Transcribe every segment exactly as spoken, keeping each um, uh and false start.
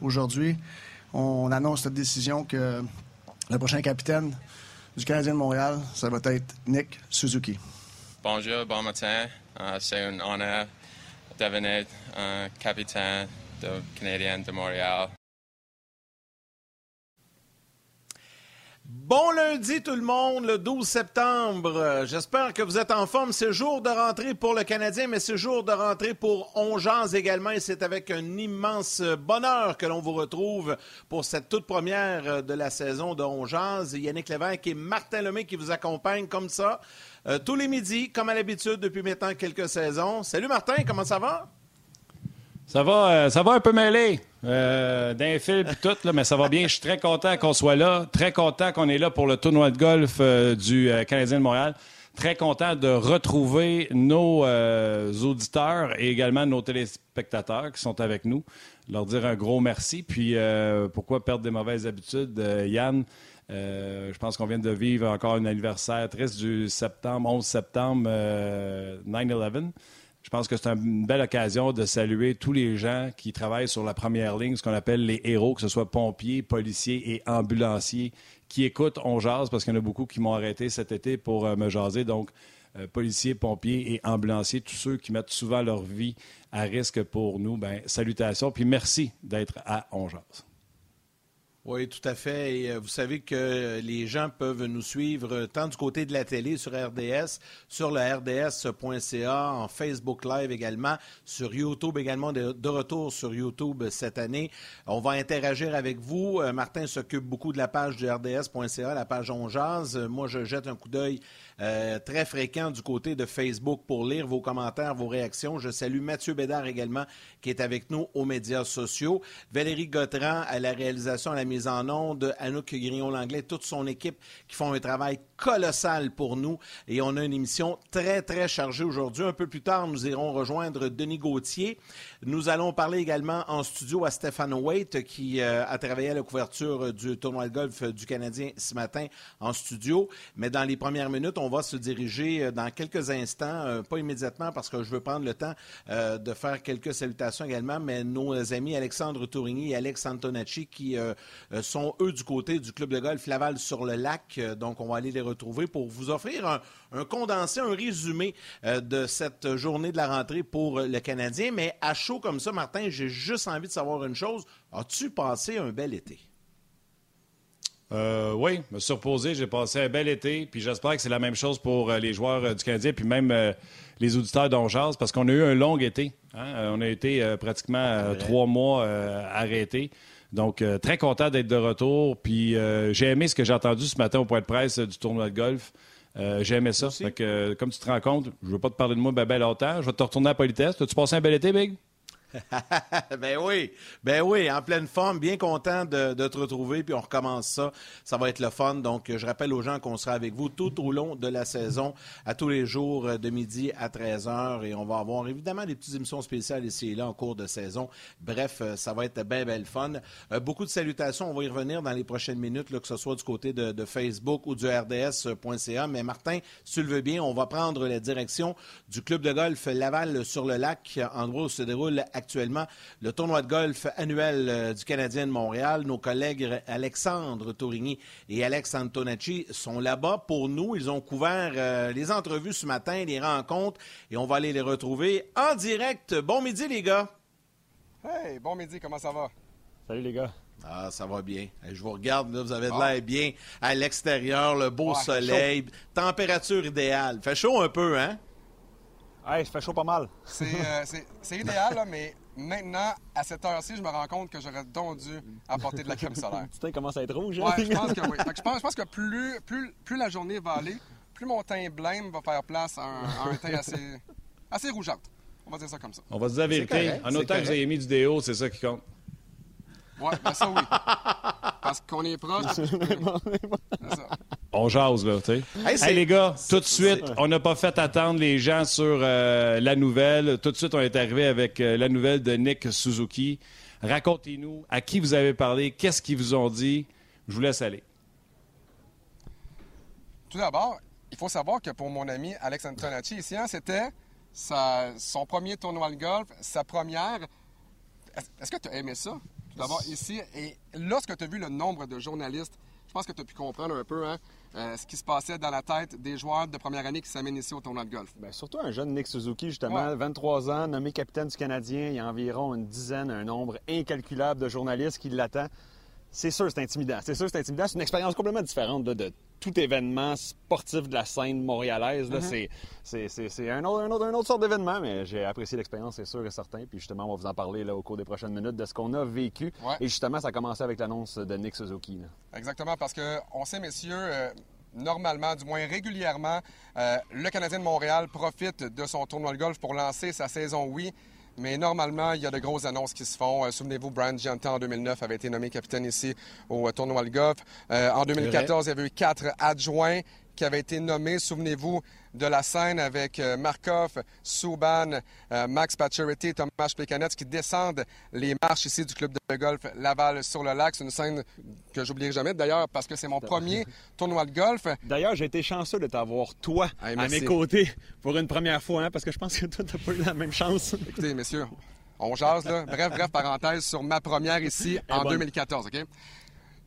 Aujourd'hui, on annonce cette décision que le prochain capitaine du Canadien de Montréal, ça va être Nick Suzuki. Bonjour, bon matin. Uh, c'est un honneur de devenir un capitaine du Canadien de Montréal. Bon lundi tout le monde, le douze septembre. J'espère que vous êtes en forme. C'est jour de rentrée pour le Canadien, mais c'est jour de rentrée pour Ongeance également. Et c'est avec un immense bonheur que l'on vous retrouve pour cette toute première de la saison de Ongeance. Yannick Lévesque et Martin Lemay qui vous accompagnent comme ça, euh, tous les midis, comme à l'habitude depuis maintenant quelques saisons. Salut Martin, comment ça va? Ça va, ça va un peu mêlé, euh, d'un fil et tout, là, mais ça va bien. Je suis très content qu'on soit là, très content qu'on est là pour le tournoi de golf euh, du euh, Canadien de Montréal. Très content de retrouver nos euh, auditeurs et également nos téléspectateurs qui sont avec nous. Leur dire un gros merci. Puis, euh, pourquoi perdre des mauvaises habitudes, euh, Yann? Euh, je pense qu'on vient de vivre encore un anniversaire triste du septembre, onze septembre, euh, neuf onze. Je pense que c'est une belle occasion de saluer tous les gens qui travaillent sur la première ligne, ce qu'on appelle les héros, que ce soit pompiers, policiers et ambulanciers, qui écoutent On Jase, parce qu'il y en a beaucoup qui m'ont arrêté cet été pour euh, me jaser. Donc, euh, policiers, pompiers et ambulanciers, tous ceux qui mettent souvent leur vie à risque pour nous, bien, salutations. Puis merci d'être à On Jase. Oui, tout à fait. Et vous savez que les gens peuvent nous suivre tant du côté de la télé sur R D S, sur le R D S point C A, en Facebook Live également, sur YouTube également, de, de retour sur YouTube cette année. On va interagir avec vous. Martin s'occupe beaucoup de la page du R D S point C A, la page On Jase. Moi, je jette un coup d'œil Euh, très fréquent du côté de Facebook pour lire vos commentaires, vos réactions. Je salue Mathieu Bédard également qui est avec nous aux médias sociaux. Valérie Gautrin à la réalisation, à la mise en onde, Anouk Grignon-Langlais, toute son équipe qui font un travail colossal pour nous. Et on a une émission très, très chargée aujourd'hui. Un peu plus tard, nous irons rejoindre Denis Gauthier. Nous allons parler également en studio à Stéphane Waite qui euh, a travaillé à la couverture du tournoi de golf du Canadien ce matin en studio. Mais dans les premières minutes, on On va se diriger dans quelques instants, pas immédiatement parce que je veux prendre le temps euh, de faire quelques salutations également, mais nos amis Alexandre Tourigny et Alex Antonacci qui euh, sont, eux, du côté du club de golf Laval-sur-le-Lac. Donc, on va aller les retrouver pour vous offrir un, un condensé, un résumé euh, de cette journée de la rentrée pour le Canadien. Mais à chaud comme ça, Martin, j'ai juste envie de savoir une chose. As-tu passé un bel été? Euh, oui, je me suis reposé, j'ai passé un bel été, puis j'espère que c'est la même chose pour euh, les joueurs euh, du Canadien, puis même euh, les auditeurs d'On Jase, parce qu'on a eu un long été. Hein? Euh, on a été euh, pratiquement euh, trois mois euh, arrêtés. Donc, euh, très content d'être de retour, puis euh, j'ai aimé ce que j'ai entendu ce matin au point de presse euh, du tournoi de golf. Euh, j'ai aimé ça. Fait que, euh, comme tu te rends compte, je veux pas te parler de moi ben, ben longtemps, je vais te retourner à la politesse. As-tu passé un bel été, Big? ben oui, ben oui, en pleine forme, bien content de, de te retrouver, puis on recommence ça, ça va être le fun. Donc je rappelle aux gens qu'on sera avec vous tout au long de la saison, à tous les jours de midi à treize heures, et on va avoir évidemment des petites émissions spéciales ici et là en cours de saison. Bref, ça va être bien, bien le fun. Euh, beaucoup de salutations, on va y revenir dans les prochaines minutes, là, que ce soit du côté de, de Facebook ou du R D S point C A, mais Martin, si tu le veux bien, on va prendre la direction du club de golf Laval-sur-le-Lac, endroit où se déroule actuellement le tournoi de golf annuel euh, du Canadien de Montréal. Nos collègues Alexandre Tourigny et Alex Antonacci sont là-bas pour nous. Ils ont couvert euh, les entrevues ce matin, les rencontres, et on va aller les retrouver en direct. Bon midi, les gars! Hey, bon midi, comment ça va? Salut, les gars! Ah, ça va bien. Je vous regarde, là, vous avez de l'air bien à l'extérieur, le beau ah, soleil, température idéale. Fait chaud un peu, hein? Hey, ça fait chaud pas mal. C'est, euh, c'est, c'est idéal, là, mais maintenant, à cette heure-ci, je me rends compte que j'aurais donc dû apporter de la crème solaire. Tu sais, commence à être rouge. Hein? Ouais, je pense que oui. Je pense, je pense que plus, plus, plus la journée va aller, plus mon teint blême va faire place à un, à un teint assez, assez rougeâtre. On va dire ça comme ça. On va se dire la vérité. En autant que vous ayez mis du déo, c'est ça qui compte. Oui, ben ça oui. Parce qu'on est proche. On jase, là, tu sais. Hey, hey, les gars, tout de suite, c'est... on n'a pas fait attendre les gens sur euh, la nouvelle. Tout de suite, on est arrivé avec euh, la nouvelle de Nick Suzuki. Racontez-nous à qui vous avez parlé, qu'est-ce qu'ils vous ont dit. Je vous laisse aller. Tout d'abord, il faut savoir que pour mon ami Alex Antonacci, ici, hein, c'était sa... son premier tournoi de golf, sa première... Est-ce que tu as aimé ça? d'avoir ici. Et lorsque tu as vu le nombre de journalistes, je pense que tu as pu comprendre un peu hein, euh, ce qui se passait dans la tête des joueurs de première année qui s'amènent ici au tournoi de golf. Bien, surtout un jeune Nick Suzuki, justement, ouais. vingt-trois ans, nommé capitaine du Canadien. Il y a environ une dizaine, un nombre incalculable de journalistes qui l'attendent. C'est sûr, c'est intimidant. C'est sûr, c'est intimidant. C'est une expérience complètement différente de, de tout événement sportif de la scène montréalaise. Là, mm-hmm. C'est, c'est, c'est un autre, un autre, une autre sorte d'événement, mais j'ai apprécié l'expérience, c'est sûr et certain. Puis justement, on va vous en parler là, au cours des prochaines minutes de ce qu'on a vécu. Ouais. Et justement, ça a commencé avec l'annonce de Nick Suzuki. Là. Exactement, parce qu'on sait, messieurs... Euh... Normalement, du moins régulièrement, euh, le Canadien de Montréal profite de son tournoi de golf pour lancer sa saison, oui. Mais normalement, il y a de grosses annonces qui se font. Euh, souvenez-vous, Brand Giantan, en deux mille neuf, avait été nommé capitaine ici au tournoi de golf. Euh, en deux mille quatorze, il y avait eu quatre adjoints qui avaient été nommés. Souvenez-vous de la scène avec euh, Markov, Subban, euh, Max Pacioretty et Thomas Plekanec qui descendent les marches ici du club de golf Laval-sur-le-Lac. C'est une scène que j'oublierai jamais, d'ailleurs, parce que c'est mon premier tournoi de golf. D'ailleurs, j'ai été chanceux de t'avoir, toi, hey, à mes côtés pour une première fois, hein, parce que je pense que toi, t'as pas eu la même chance. Écoutez, messieurs, on jase, là. Bref, bref, parenthèse sur ma première ici en bon. deux mille quatorze, OK?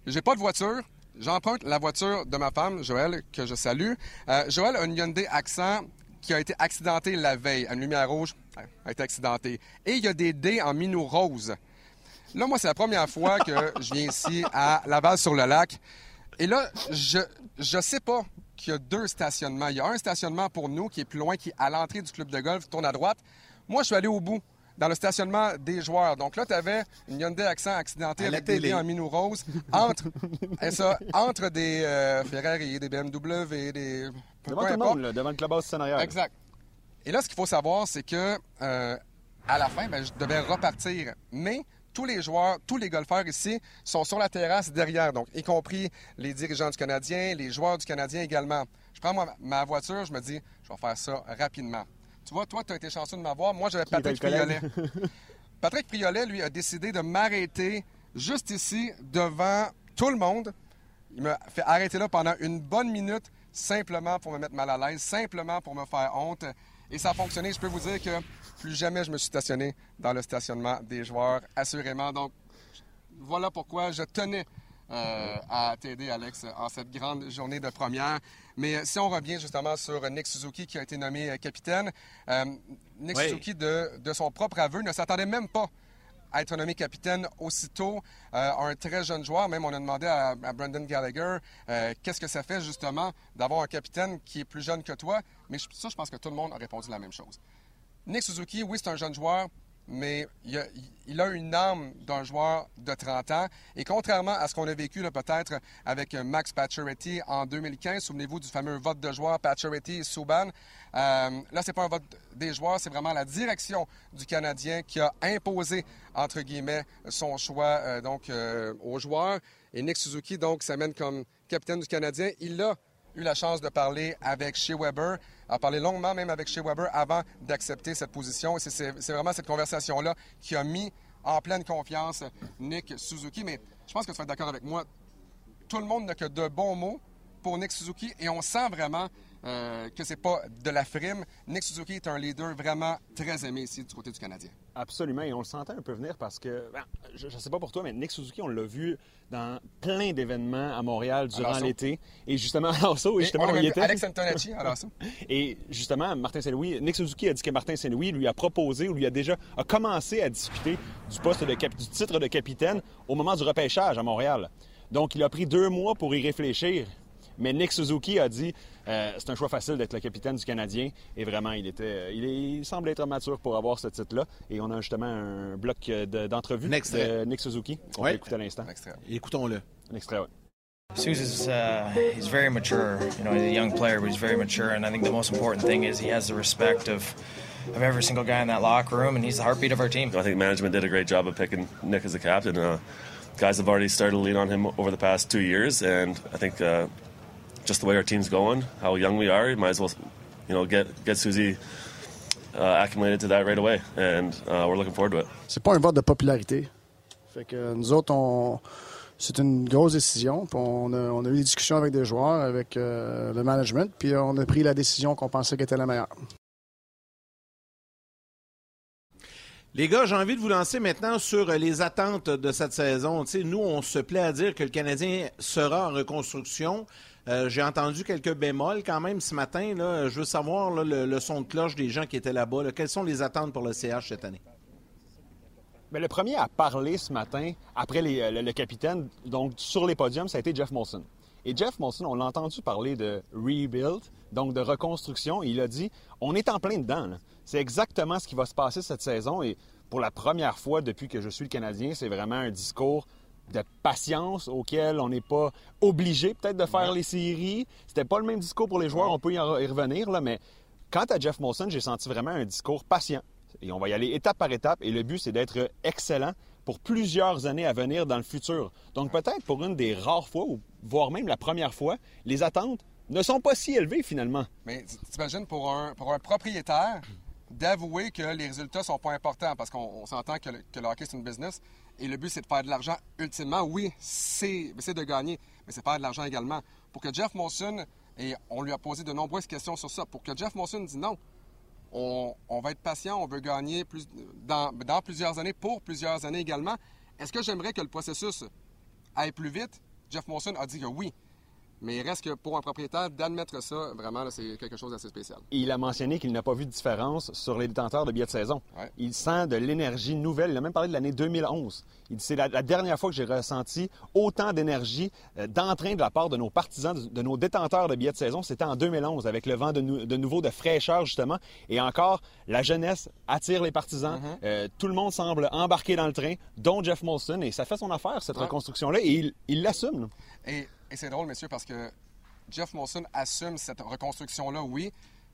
J'ai pas de voiture. J'emprunte la voiture de ma femme, Joël, que je salue. Euh, Joël a une Hyundai Accent qui a été accidentée la veille. Une lumière rouge a été accidentée. Et il y a des dés en minou rose. Là, moi, c'est la première fois que je viens ici à Laval-sur-le-Lac. Et là, je je sais pas qu'il y a deux stationnements. Il y a un stationnement pour nous qui est plus loin, qui est à l'entrée du club de golf, tourne à droite. Moi, je suis allé au bout. Dans le stationnement des joueurs. Donc là, tu avais une Hyundai Accent accidentée avec des dés en minou rose entre, et ça, entre des euh, Ferrari, des B M W et des... Devant tout le monde, là, devant le clubhouse scénario. Exact. Et là, ce qu'il faut savoir, c'est que euh, à la fin, ben, je devais repartir. Mais tous les joueurs, tous les golfeurs ici sont sur la terrasse derrière, donc y compris les dirigeants du Canadien, les joueurs du Canadien également. Je prends ma, ma voiture, je me dis, je vais faire ça rapidement. Tu vois, toi, tu as été chanceux de m'avoir. Moi, j'avais Patrick Priolet. Patrick Priolet, lui, a décidé de m'arrêter juste ici, devant tout le monde. Il m'a fait arrêter là pendant une bonne minute, simplement pour me mettre mal à l'aise, simplement pour me faire honte. Et ça a fonctionné. Je peux vous dire que plus jamais je me suis stationné dans le stationnement des joueurs, assurément. Donc, voilà pourquoi je tenais euh, à t'aider, Alex, en cette grande journée de première. Mais si on revient justement sur Nick Suzuki qui a été nommé capitaine, euh, Nick oui. Suzuki, de, de son propre aveu, ne s'attendait même pas à être nommé capitaine aussitôt. Euh, un très jeune joueur, même on a demandé à, à Brendan Gallagher euh, qu'est-ce que ça fait justement d'avoir un capitaine qui est plus jeune que toi. Mais ça, je pense que tout le monde a répondu la même chose. Nick Suzuki, oui, c'est un jeune joueur, mais il a, il a une âme d'un joueur de trente ans. Et contrairement à ce qu'on a vécu là, peut-être avec Max Pacioretty en deux mille quinze, souvenez-vous du fameux vote de joueurs Pacioretty et Subban. Euh, là, c'est pas un vote des joueurs, c'est vraiment la direction du Canadien qui a imposé, entre guillemets, son choix euh, donc, euh, aux joueurs. Et Nick Suzuki, donc, s'amène comme capitaine du Canadien. Il a eu la chance de parler avec Shea Weber, a parlé longuement même avec Shea Weber avant d'accepter cette position. Et c'est, c'est, c'est vraiment cette conversation-là qui a mis en pleine confiance Nick Suzuki. Mais je pense que tu vas être d'accord avec moi. Tout le monde n'a que de bons mots pour Nick Suzuki et on sent vraiment euh, que c'est pas de la frime. Nick Suzuki est un leader vraiment très aimé ici du côté du Canadien. Absolument, et on le sentait un peu venir parce que, ben, je ne sais pas pour toi, mais Nick Suzuki, on l'a vu dans plein d'événements à Montréal durant l'été. Et justement, alors ça, et justement, et on il était... Alex Antonacci, alors ça. Et justement, Martin Saint-Louis, Nick Suzuki a dit que Martin Saint-Louis lui a proposé ou lui a déjà a commencé à discuter du poste de cap... du titre de capitaine au moment du repêchage à Montréal. Donc, il a pris deux mois pour y réfléchir. Mais Nick Suzuki a dit euh, c'est un choix facile d'être le capitaine du Canadien. Et vraiment, il était, il, il semble être mature pour avoir ce titre-là. Et on a justement un bloc de, d'entrevues de Nick Suzuki qu'on ouais. peut écouter à l'instant. Écoutons-le. Un extrait, oui. Suzu's uh, he's very mature. You know, he's a young player, but he's very mature. And I think the most important thing is he has the respect of, of every single guy in that locker room, and he's the heartbeat of our team. I think management did a great job of picking Nick as the captain. Uh, guys have already started to lean on him over the past two years, and I think. Uh, Just the way our team's going, how young we are, you might as well, you know, get get Suzy uh, acclimated to that right away, and uh, we're looking forward to it. C'est pas un vote de popularité, fait que nous autres, on, c'est une grosse décision. Puis on a, on a eu des discussions avec des joueurs, avec euh, le management, puis on a pris la décision qu'on pensait qu'était la meilleure. Les gars, j'ai envie de vous lancer maintenant sur les attentes de cette saison. Tu sais, nous, on se plaît à dire que le Canadien sera en reconstruction. Euh, j'ai entendu quelques bémols quand même ce matin. Là. Je veux savoir là, le, le son de cloche des gens qui étaient là-bas. Là. Quelles sont les attentes pour le C H cette année? Bien, le premier à parler ce matin, après les, le, le capitaine, donc sur les podiums, ça a été Geoff Molson. Et Geoff Molson, on l'a entendu parler de « rebuild », donc de reconstruction. Il a dit « on est en plein dedans ». C'est exactement ce qui va se passer cette saison. Et pour la première fois depuis que je suis le Canadien, c'est vraiment un discours de patience auquel on n'est pas obligé peut-être de faire ouais. les séries. C'était pas le même discours pour les joueurs, ouais. on peut y, y revenir. Là, mais quant à Geoff Molson, j'ai senti vraiment un discours patient. Et on va y aller étape par étape. Et le but, c'est d'être excellent pour plusieurs années à venir dans le futur. Donc peut-être pour une des rares fois, ou voire même la première fois, les attentes ne sont pas si élevées finalement. Mais t'imagines pour un, pour un propriétaire d'avouer que les résultats sont pas importants parce qu'on s'entend que, que le hockey, c'est une business et le but, c'est de faire de l'argent ultimement. Oui, c'est, c'est de gagner, mais c'est faire de l'argent également. Pour que Geoff Molson, et on lui a posé de nombreuses questions sur ça, pour que Geoff Molson dise non, on, on va être patient, on veut gagner plus, dans, dans plusieurs années, pour plusieurs années également. Est-ce que j'aimerais que le processus aille plus vite? Geoff Molson a dit que oui. Mais il reste que pour un propriétaire, d'admettre ça, vraiment, là, c'est quelque chose d'assez spécial. Il a mentionné qu'il n'a pas vu de différence sur les détenteurs de billets de saison. Ouais. Il sent de l'énergie nouvelle. Il a même parlé de l'année deux mille onze. Il dit, c'est la, la dernière fois que j'ai ressenti autant d'énergie, euh, d'entrain de la part de nos partisans, de, de nos détenteurs de billets de saison. C'était en deux mille onze, avec le vent de, nou, de nouveau de fraîcheur, justement. Et encore, la jeunesse attire les partisans. Mm-hmm. euh, tout le monde semble embarquer dans le train, dont Geoff Molson. Et ça fait son affaire, cette ouais. reconstruction-là. Et il, il l'assume. Et... Et c'est drôle, messieurs, parce que Geoff Molson assume cette reconstruction-là, oui.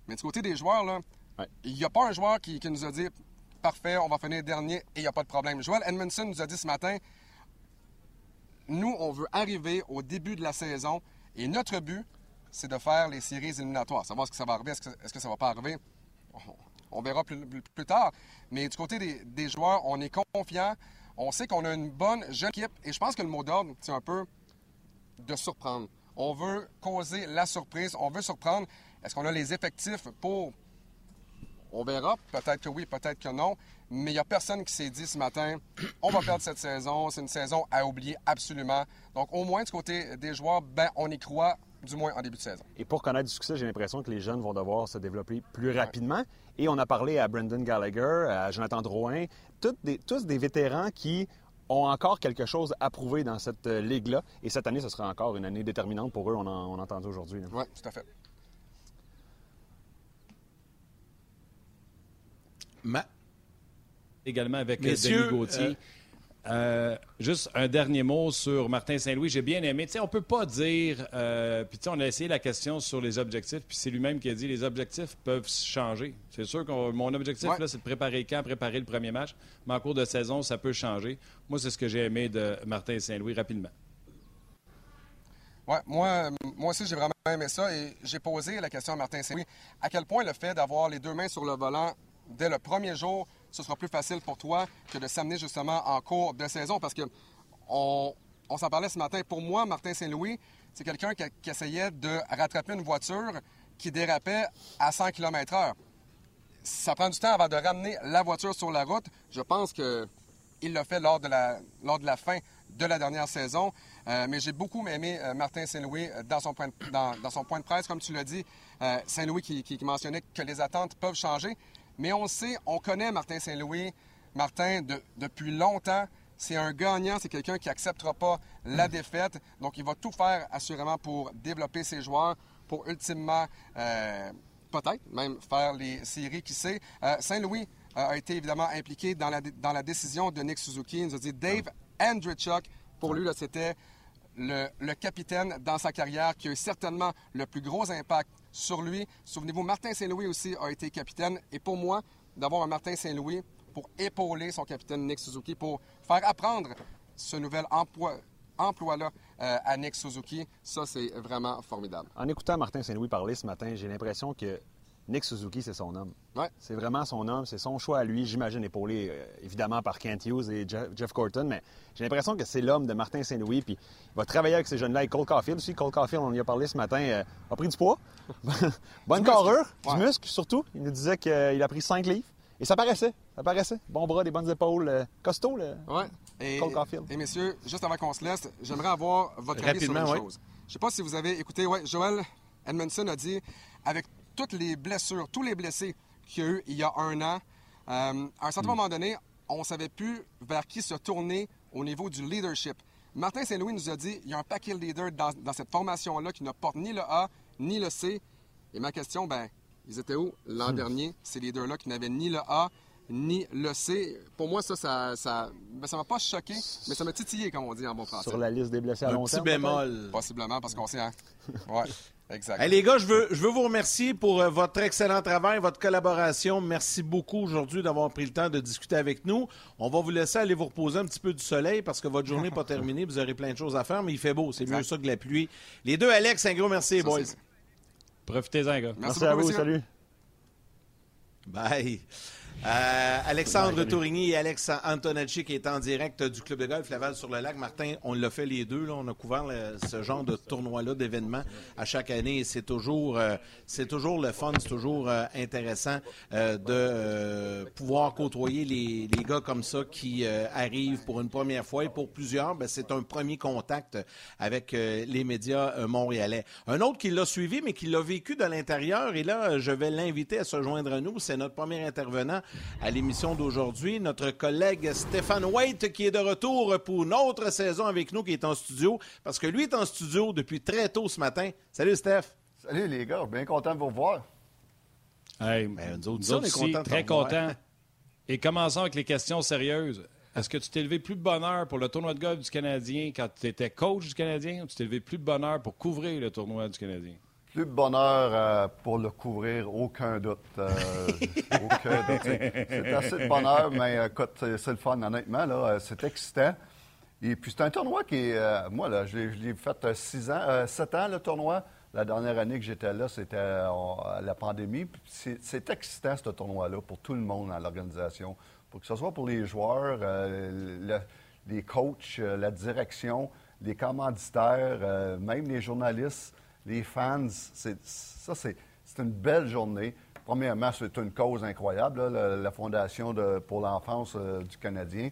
Mais du côté des joueurs, là, ouais. il n'y a pas un joueur qui, qui nous a dit « Parfait, on va finir dernier et il n'y a pas de problème ». Joël Edmundson nous a dit ce matin « Nous, on veut arriver au début de la saison et notre but, c'est de faire les séries éliminatoires. Savoir ce que ça va arriver, est-ce que, est-ce que ça va pas arriver, on, on verra plus, plus, plus tard. Mais du côté des, des joueurs, on est confiants. On sait qu'on a une bonne jeune équipe et je pense que le mot d'ordre, c'est un peu... de surprendre. On veut causer la surprise, on veut surprendre. Est-ce qu'on a les effectifs pour... On verra, peut-être que oui, peut-être que non, mais il n'y a personne qui s'est dit ce matin, on va perdre cette saison, c'est une saison à oublier absolument. Donc au moins du côté des joueurs, ben on y croit, du moins en début de saison. Et pour connaître du succès, j'ai l'impression que les jeunes vont devoir se développer plus rapidement. Ouais. Et on a parlé à Brendan Gallagher, à Jonathan Drouin, tous des, tous des vétérans qui... ont encore quelque chose à prouver dans cette euh, ligue-là. Et cette année, ce sera encore une année déterminante pour eux, on en, on entend aujourd'hui. Oui, tout à fait. Ma... Également avec Messieurs, Denis Gauthier. Euh... Euh, juste un dernier mot sur Martin Saint-Louis. J'ai bien aimé. Tu sais, on peut pas dire... Euh, puis tu sais, on a essayé la question sur les objectifs, puis c'est lui-même qui a dit les objectifs peuvent changer. C'est sûr que mon objectif, ouais. là, c'est de préparer le camp, préparer le premier match. Mais en cours de saison, ça peut changer. Moi, c'est ce que j'ai aimé de Martin Saint-Louis rapidement. Oui, moi, moi aussi, j'ai vraiment aimé ça. Et j'ai posé la question à Martin Saint-Louis. À quel point le fait d'avoir les deux mains sur le volant dès le premier jour... ce sera plus facile pour toi que de s'amener justement en cours de saison parce que on, on s'en parlait ce matin. Pour moi, Martin Saint-Louis, c'est quelqu'un qui, qui essayait de rattraper une voiture qui dérapait à cent kilomètres heure. Ça prend du temps avant de ramener la voiture sur la route. Je pense qu'il l'a fait lors de la, lors de la fin de la dernière saison. Euh, mais j'ai beaucoup aimé euh, Martin Saint-Louis dans son, point de, dans, dans son point de presse, comme tu l'as dit. Euh, Saint-Louis qui, qui, qui mentionnait que les attentes peuvent changer. Mais on sait, on connaît Martin Saint-Louis. Martin, de, depuis longtemps, c'est un gagnant, c'est quelqu'un qui n'acceptera pas la défaite. Donc, il va tout faire, assurément, pour développer ses joueurs, pour ultimement, euh, peut-être, même faire les séries, qui sait. Euh, Saint-Louis euh, a été, évidemment, impliqué dans la, dans la décision de Nick Suzuki. Il nous a dit Dave Andrichuk, pour lui, là, c'était le, le capitaine dans sa carrière qui a eu certainement le plus gros impact sur lui. Souvenez-vous, Martin Saint-Louis aussi a été capitaine. Et pour moi, d'avoir un Martin Saint-Louis pour épauler son capitaine Nick Suzuki, pour faire apprendre ce nouvel emploi, emploi-là euh, à Nick Suzuki, ça, c'est vraiment formidable. En écoutant Martin Saint-Louis parler ce matin, j'ai l'impression que Nick Suzuki, c'est son homme. Ouais. C'est vraiment son homme. C'est son choix à lui. J'imagine épaulé, euh, évidemment, par Kent Hughes et Jeff, Jeff Gorton, mais j'ai l'impression que c'est l'homme de Martin Saint-Louis. Puis il va travailler avec ces jeunes-là. Et Cole Caulfield aussi. Cole Caulfield, on y a parlé ce matin, euh, a pris du poids. Bonne carrure, du muscle, ouais. du muscle surtout. Il nous disait qu'il a pris cinq livres. Et ça paraissait, ça paraissait. Bon bras, des bonnes épaules, euh, costaud, le ouais. Cole Caulfield. Et messieurs, juste avant qu'on se laisse, j'aimerais avoir votre avis sur une ouais. chose. Je ne sais pas si vous avez écouté, ouais, Joël Edmundson a dit, avec toutes les blessures, tous les blessés qu'il y a eu il y a un an, euh, à un certain mm. moment donné, on ne savait plus vers qui se tourner au niveau du leadership. Martin Saint-Louis nous a dit, il y a un paquet de leaders dans, dans cette formation-là qui ne porte ni le A ni le C. Et ma question, ben... ils étaient où l'an mmh. dernier, ces leaders-là qui n'avaient ni le A ni le C? Pour moi, ça, ça, ça, ben, ça m'a pas choqué, mais ça m'a titillé, comme on dit en bon français. Sur la liste des blessés à long terme. Un petit bémol. Possiblement, parce qu'on sait, hein? Ouais, exact. Hey, les gars, je veux, je veux vous remercier pour euh, votre excellent travail, votre collaboration. Merci beaucoup aujourd'hui d'avoir pris le temps de discuter avec nous. On va vous laisser aller vous reposer un petit peu du soleil, parce que votre journée n'est pas terminée, vous aurez plein de choses à faire, mais il fait beau, c'est mieux ça que la pluie. Les deux, Alex, un gros merci, ça, boys. Profitez-en, gars. Merci, Merci à vous, monsieur. Salut. Bye. Euh, Alexandre Tourigny et Alex Antonacci qui est en direct du club de golf Laval-sur-le-Lac. Martin, on l'a fait les deux. Là. On a couvert le, ce genre de tournoi-là, d'événements à chaque année. Et c'est toujours, euh, c'est toujours le fun, c'est toujours euh, intéressant euh, de euh, pouvoir côtoyer les, les gars comme ça qui euh, arrivent pour une première fois. Et pour plusieurs, bien, c'est un premier contact avec euh, les médias euh, montréalais. Un autre qui l'a suivi, mais qui l'a vécu de l'intérieur. Et là, je vais l'inviter à se joindre à nous. C'est notre premier intervenant à l'émission d'aujourd'hui, notre collègue Stéphane Waite qui est de retour pour notre saison avec nous, qui est en studio, parce que lui est en studio depuis très tôt ce matin. Salut Steph! Salut les gars, bien content de vous revoir. Hey, ben, nous autres, nous autres aussi, très contents. Et commençons avec les questions sérieuses. Est-ce que tu t'es levé plus de bonne heure pour le tournoi de golf du Canadien quand tu étais coach du Canadien, ou tu t'es levé plus de bonne heure pour couvrir le tournoi du Canadien? Plus de bonheur euh, pour le couvrir, aucun doute. Euh, aucun doute. C'est assez de bonheur, mais écoute, c'est, c'est le fun, honnêtement. Là, c'est excitant. Et puis, c'est un tournoi qui est... Euh, moi, là, je l'ai, je l'ai fait six ans, euh, sept ans, le tournoi. La dernière année que j'étais là, c'était euh, la pandémie. Puis c'est, c'est excitant, ce tournoi-là, pour tout le monde dans l'organisation. Pour que ce soit pour les joueurs, euh, le, les coachs, la direction, les commanditaires, euh, même les journalistes. Les fans, c'est, ça, c'est, c'est une belle journée. Premièrement, c'est une cause incroyable, là, la, la Fondation de, pour l'enfance euh, du Canadien.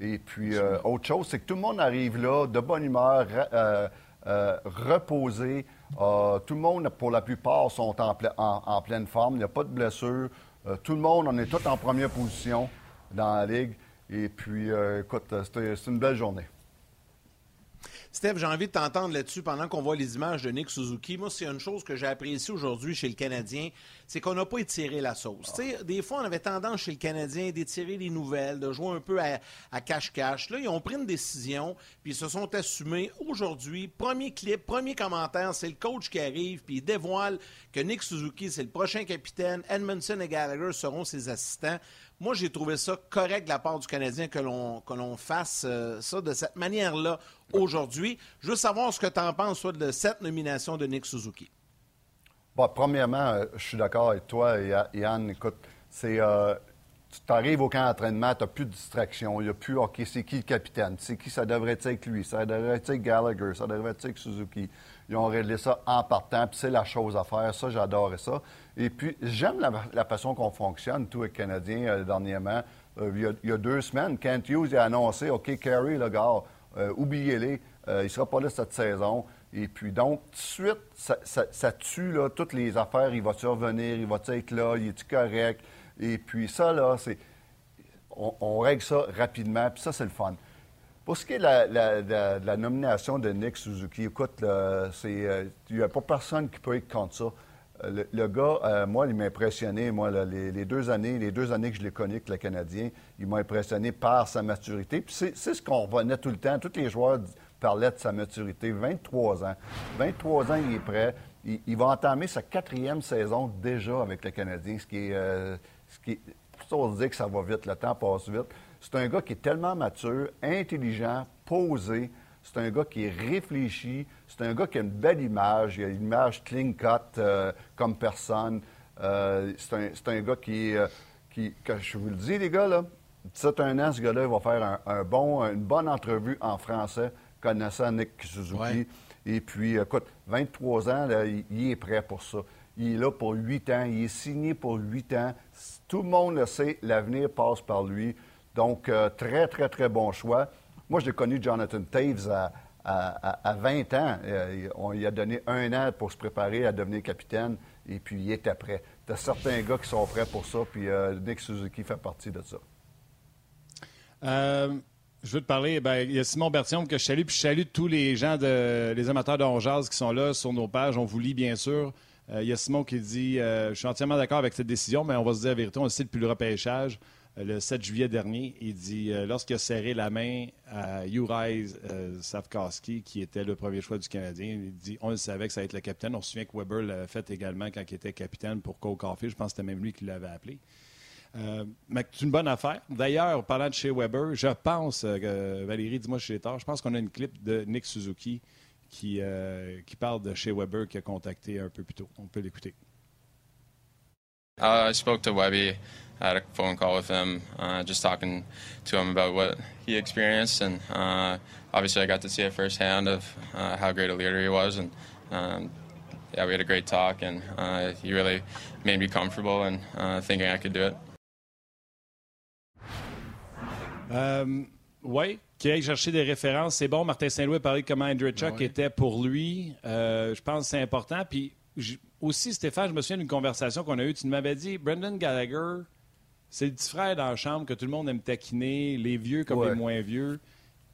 Et puis, euh, autre chose, c'est que tout le monde arrive là, de bonne humeur, euh, euh, reposé. Euh, tout le monde, pour la plupart, sont en, pla- en, en pleine forme. Il n'y a pas de blessure. Euh, tout le monde, on est tous en première position dans la Ligue. Et puis, euh, écoute, c'est, c'est une belle journée. Steph, j'ai envie de t'entendre là-dessus pendant qu'on voit les images de Nick Suzuki. Moi, c'est une chose que j'ai appréciée aujourd'hui chez le Canadien, c'est qu'on n'a pas étiré la sauce. Tu sais, des fois, on avait tendance chez le Canadien d'étirer les nouvelles, de jouer un peu à, à cache-cache. Là, ils ont pris une décision, puis ils se sont assumés. Aujourd'hui, premier clip, premier commentaire, c'est le coach qui arrive, puis il dévoile que Nick Suzuki, c'est le prochain capitaine. Edmundson et Gallagher seront ses assistants. Moi, j'ai trouvé ça correct de la part du Canadien que l'on, que l'on fasse euh, ça de cette manière-là aujourd'hui. Je veux savoir ce que tu en penses, toi, de cette nomination de Nick Suzuki. Bon, premièrement, euh, je suis d'accord avec toi, Yann. Écoute, c'est, euh, tu arrives au camp d'entraînement, tu n'as plus de distraction. Il n'y a plus, OK, c'est qui le capitaine? C'est qui? Ça devrait être avec lui. Ça devrait être avec Gallagher. Ça devrait être avec Suzuki. Ils ont réglé ça en partant, puis c'est la chose à faire. Ça, j'adorais ça. Et puis, j'aime la, la façon qu'on fonctionne, tout les Canadiens, euh, dernièrement. Euh, il, y a, il y a deux semaines, Kent Hughes a annoncé, OK, Carey, le gars, euh, oubliez-les, euh, il ne sera pas là cette saison. Et puis, donc, tout de suite, ça, ça, ça tue là, toutes les affaires. Il va-tu revenir? Il va-tu être là? Il est-tu correct? Et puis, ça, là, c'est... On, on règle ça rapidement, puis ça, c'est le fun. Pour ce qui est de la, la, la, la nomination de Nick Suzuki, écoute, là, c'est, euh, il n'y a pas personne qui peut être contre ça. Le, le gars, euh, moi, il m'a impressionné. Moi, là, les, les, deux années, les deux années que je l'ai connu avec le Canadien, il m'a impressionné par sa maturité. Puis c'est, c'est ce qu'on revenait tout le temps. Tous les joueurs parlaient de sa maturité. vingt-trois ans. vingt-trois ans, il est prêt. Il, il va entamer sa quatrième saison déjà avec le Canadien, ce qui est... Euh, ce qui est on se dit que ça va vite, le temps passe vite. C'est un gars qui est tellement mature, intelligent, posé. C'est un gars qui est réfléchi. C'est un gars qui a une belle image. Il a une image clean cut euh, comme personne. Euh, c'est, un, c'est un gars qui, euh, qui, que je vous le dis, les gars, là, dix-sept ans, ce gars-là, il va faire un, un bon, une bonne entrevue en français, connaissant Nick Suzuki. Ouais. Et puis, écoute, vingt-trois ans, là, il, il est prêt pour ça. Il est là pour huit ans. Il est signé pour huit ans. Tout le monde le sait. L'avenir passe par lui. Donc, euh, très, très, très bon choix. Moi, j'ai connu Jonathan Taves à, à, à vingt ans. Euh, on lui a donné un an pour se préparer à devenir capitaine. Et puis, il était prêt. Tu as certains gars qui sont prêts pour ça. Puis, euh, Nick Suzuki fait partie de ça. Euh... Je veux te parler, bien, il y a Simon Bertium que je salue, puis je salue tous les gens, de, les amateurs d'Ongeance qui sont là sur nos pages. On vous lit, bien sûr. Euh, il y a Simon qui dit euh, « Je suis entièrement d'accord avec cette décision, mais on va se dire la vérité, on le sait depuis le repêchage, euh, le sept juillet dernier. » Il dit euh, « Lorsqu'il a serré la main à Juraj euh, Savkowski, qui était le premier choix du Canadien, il dit « On le savait que ça allait être le capitaine. » On se souvient que Weber l'a fait également quand il était capitaine pour Cole Caulfield. Je pense que c'était même lui qui l'avait appelé. Euh, mais c'est une bonne affaire. D'ailleurs, parlant de Shea Weber, je pense, euh, Valérie, dis-moi si j'ai tort, je pense qu'on a une clip de Nick Suzuki qui, euh, qui parle de Shea Weber qui a contacté un peu plus tôt. On peut l'écouter. Uh, I spoke to Webby. I had a phone call with him, uh, just talking to him about what he experienced, and uh, obviously I got to see it firsthand of uh, how great a leader he was, and um, yeah, we had a great talk, and uh, he really made me comfortable and uh, thinking I could do it. Euh, oui, qui aille chercher des références. C'est bon, Martin Saint-Louis a parlé de comment Andreychuk ouais. était pour lui. Euh, je pense que c'est important. Puis aussi, Stéphane, je me souviens d'une conversation qu'on a eue. Tu m'avais dit, Brendan Gallagher, c'est le petit frère dans la chambre que tout le monde aime taquiner, les vieux comme ouais. les moins vieux.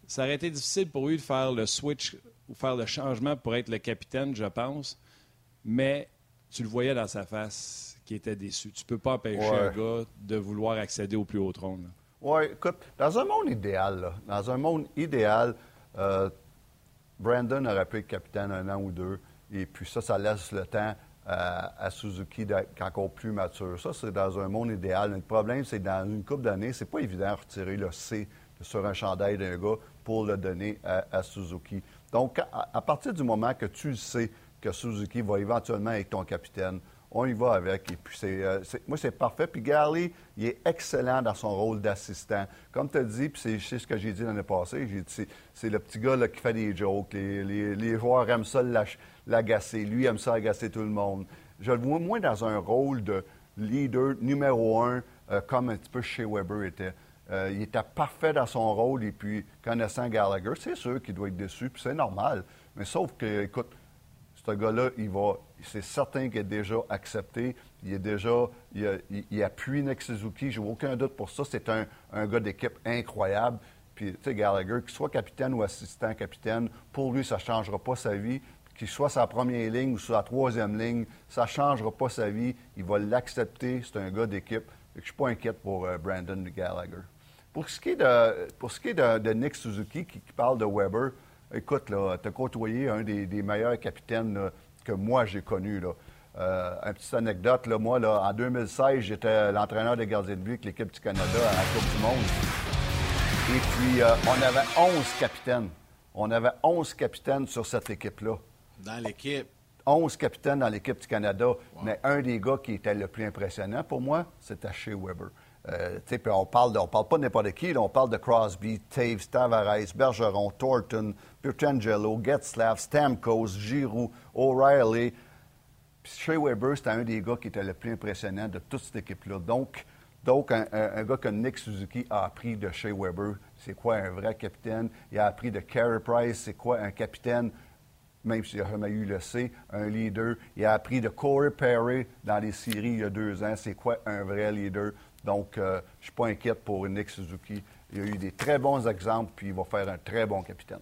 Ça aurait été difficile pour lui de faire le switch ou faire le changement pour être le capitaine, je pense. Mais tu le voyais dans sa face qui était déçu. Tu peux pas empêcher ouais. un gars de vouloir accéder au plus haut trône. Là. Oui, écoute, dans un monde idéal, là, dans un monde idéal, euh, Brandon aurait pu être capitaine un an ou deux, et puis ça, ça laisse le temps à, à Suzuki d'être encore plus mature. Ça, c'est dans un monde idéal. Le problème, c'est que dans une couple d'années, c'est pas évident de retirer le C sur un chandail d'un gars pour le donner à, à Suzuki. Donc, à, à partir du moment que tu sais que Suzuki va éventuellement être ton capitaine, on y va avec. Et puis, c'est, euh, c'est, moi, c'est parfait. Puis, Gally, il est excellent dans son rôle d'assistant. Comme tu as dit, puis c'est, c'est ce que j'ai dit l'année passée, j'ai dit, c'est, c'est le petit gars là, qui fait des jokes. Les, les, les joueurs aiment ça l'agacer. Lui, aime ça agacer tout le monde. Je le vois moins dans un rôle de leader numéro un, euh, comme un petit peu Shea Weber était. Euh, il était parfait dans son rôle. Et puis, connaissant Gallagher, c'est sûr qu'il doit être déçu. Puis, c'est normal. Mais sauf que, écoute, ce gars-là, il va... C'est certain qu'il est déjà accepté. Il est déjà, il, a, il, il appuie Nick Suzuki. J'ai aucun doute pour ça. C'est un, un gars d'équipe incroyable. Puis, tu sais, Gallagher, qu'il soit capitaine ou assistant capitaine, pour lui, ça ne changera pas sa vie. Qu'il soit sa première ligne ou sa troisième ligne, ça ne changera pas sa vie. Il va l'accepter. C'est un gars d'équipe. Je ne suis pas inquiète pour euh, Brandon Gallagher. Pour ce qui est de, pour ce qui est de, de Nick Suzuki, qui, qui parle de Weber, écoute, là, tu as côtoyé un des, des meilleurs capitaines là, que moi, j'ai connu. Là. Euh, une petite anecdote, là, moi, là, en deux mille seize, j'étais l'entraîneur des gardiens de but avec l'équipe du Canada à la Coupe du Monde. Et puis, euh, on avait onze capitaines. On avait onze capitaines sur cette équipe-là. Dans l'équipe? onze capitaines dans l'équipe du Canada. Wow. Mais un des gars qui était le plus impressionnant pour moi, c'était Shea Weber. Euh, tu sais, puis on parle, de, on parle pas de n'importe qui, là, on parle de Crosby, Taves, Tavares, Bergeron, Thornton, Pietrangelo, Getzlaff, Stamkos, Giroux, O'Reilly. Puis Shea Weber, c'était un des gars qui était le plus impressionnant de toute cette équipe-là. Donc, donc un, un, un gars comme Nick Suzuki a appris de Shea Weber, c'est quoi un vrai capitaine. Il a appris de Carey Price, c'est quoi un capitaine, même s'il n'a jamais eu le C, un leader. Il a appris de Corey Perry dans les séries il y a deux ans, c'est quoi un vrai leader. Donc, euh, je ne suis pas inquiète pour Nick Suzuki. Il a eu des très bons exemples, puis il va faire un très bon capitaine.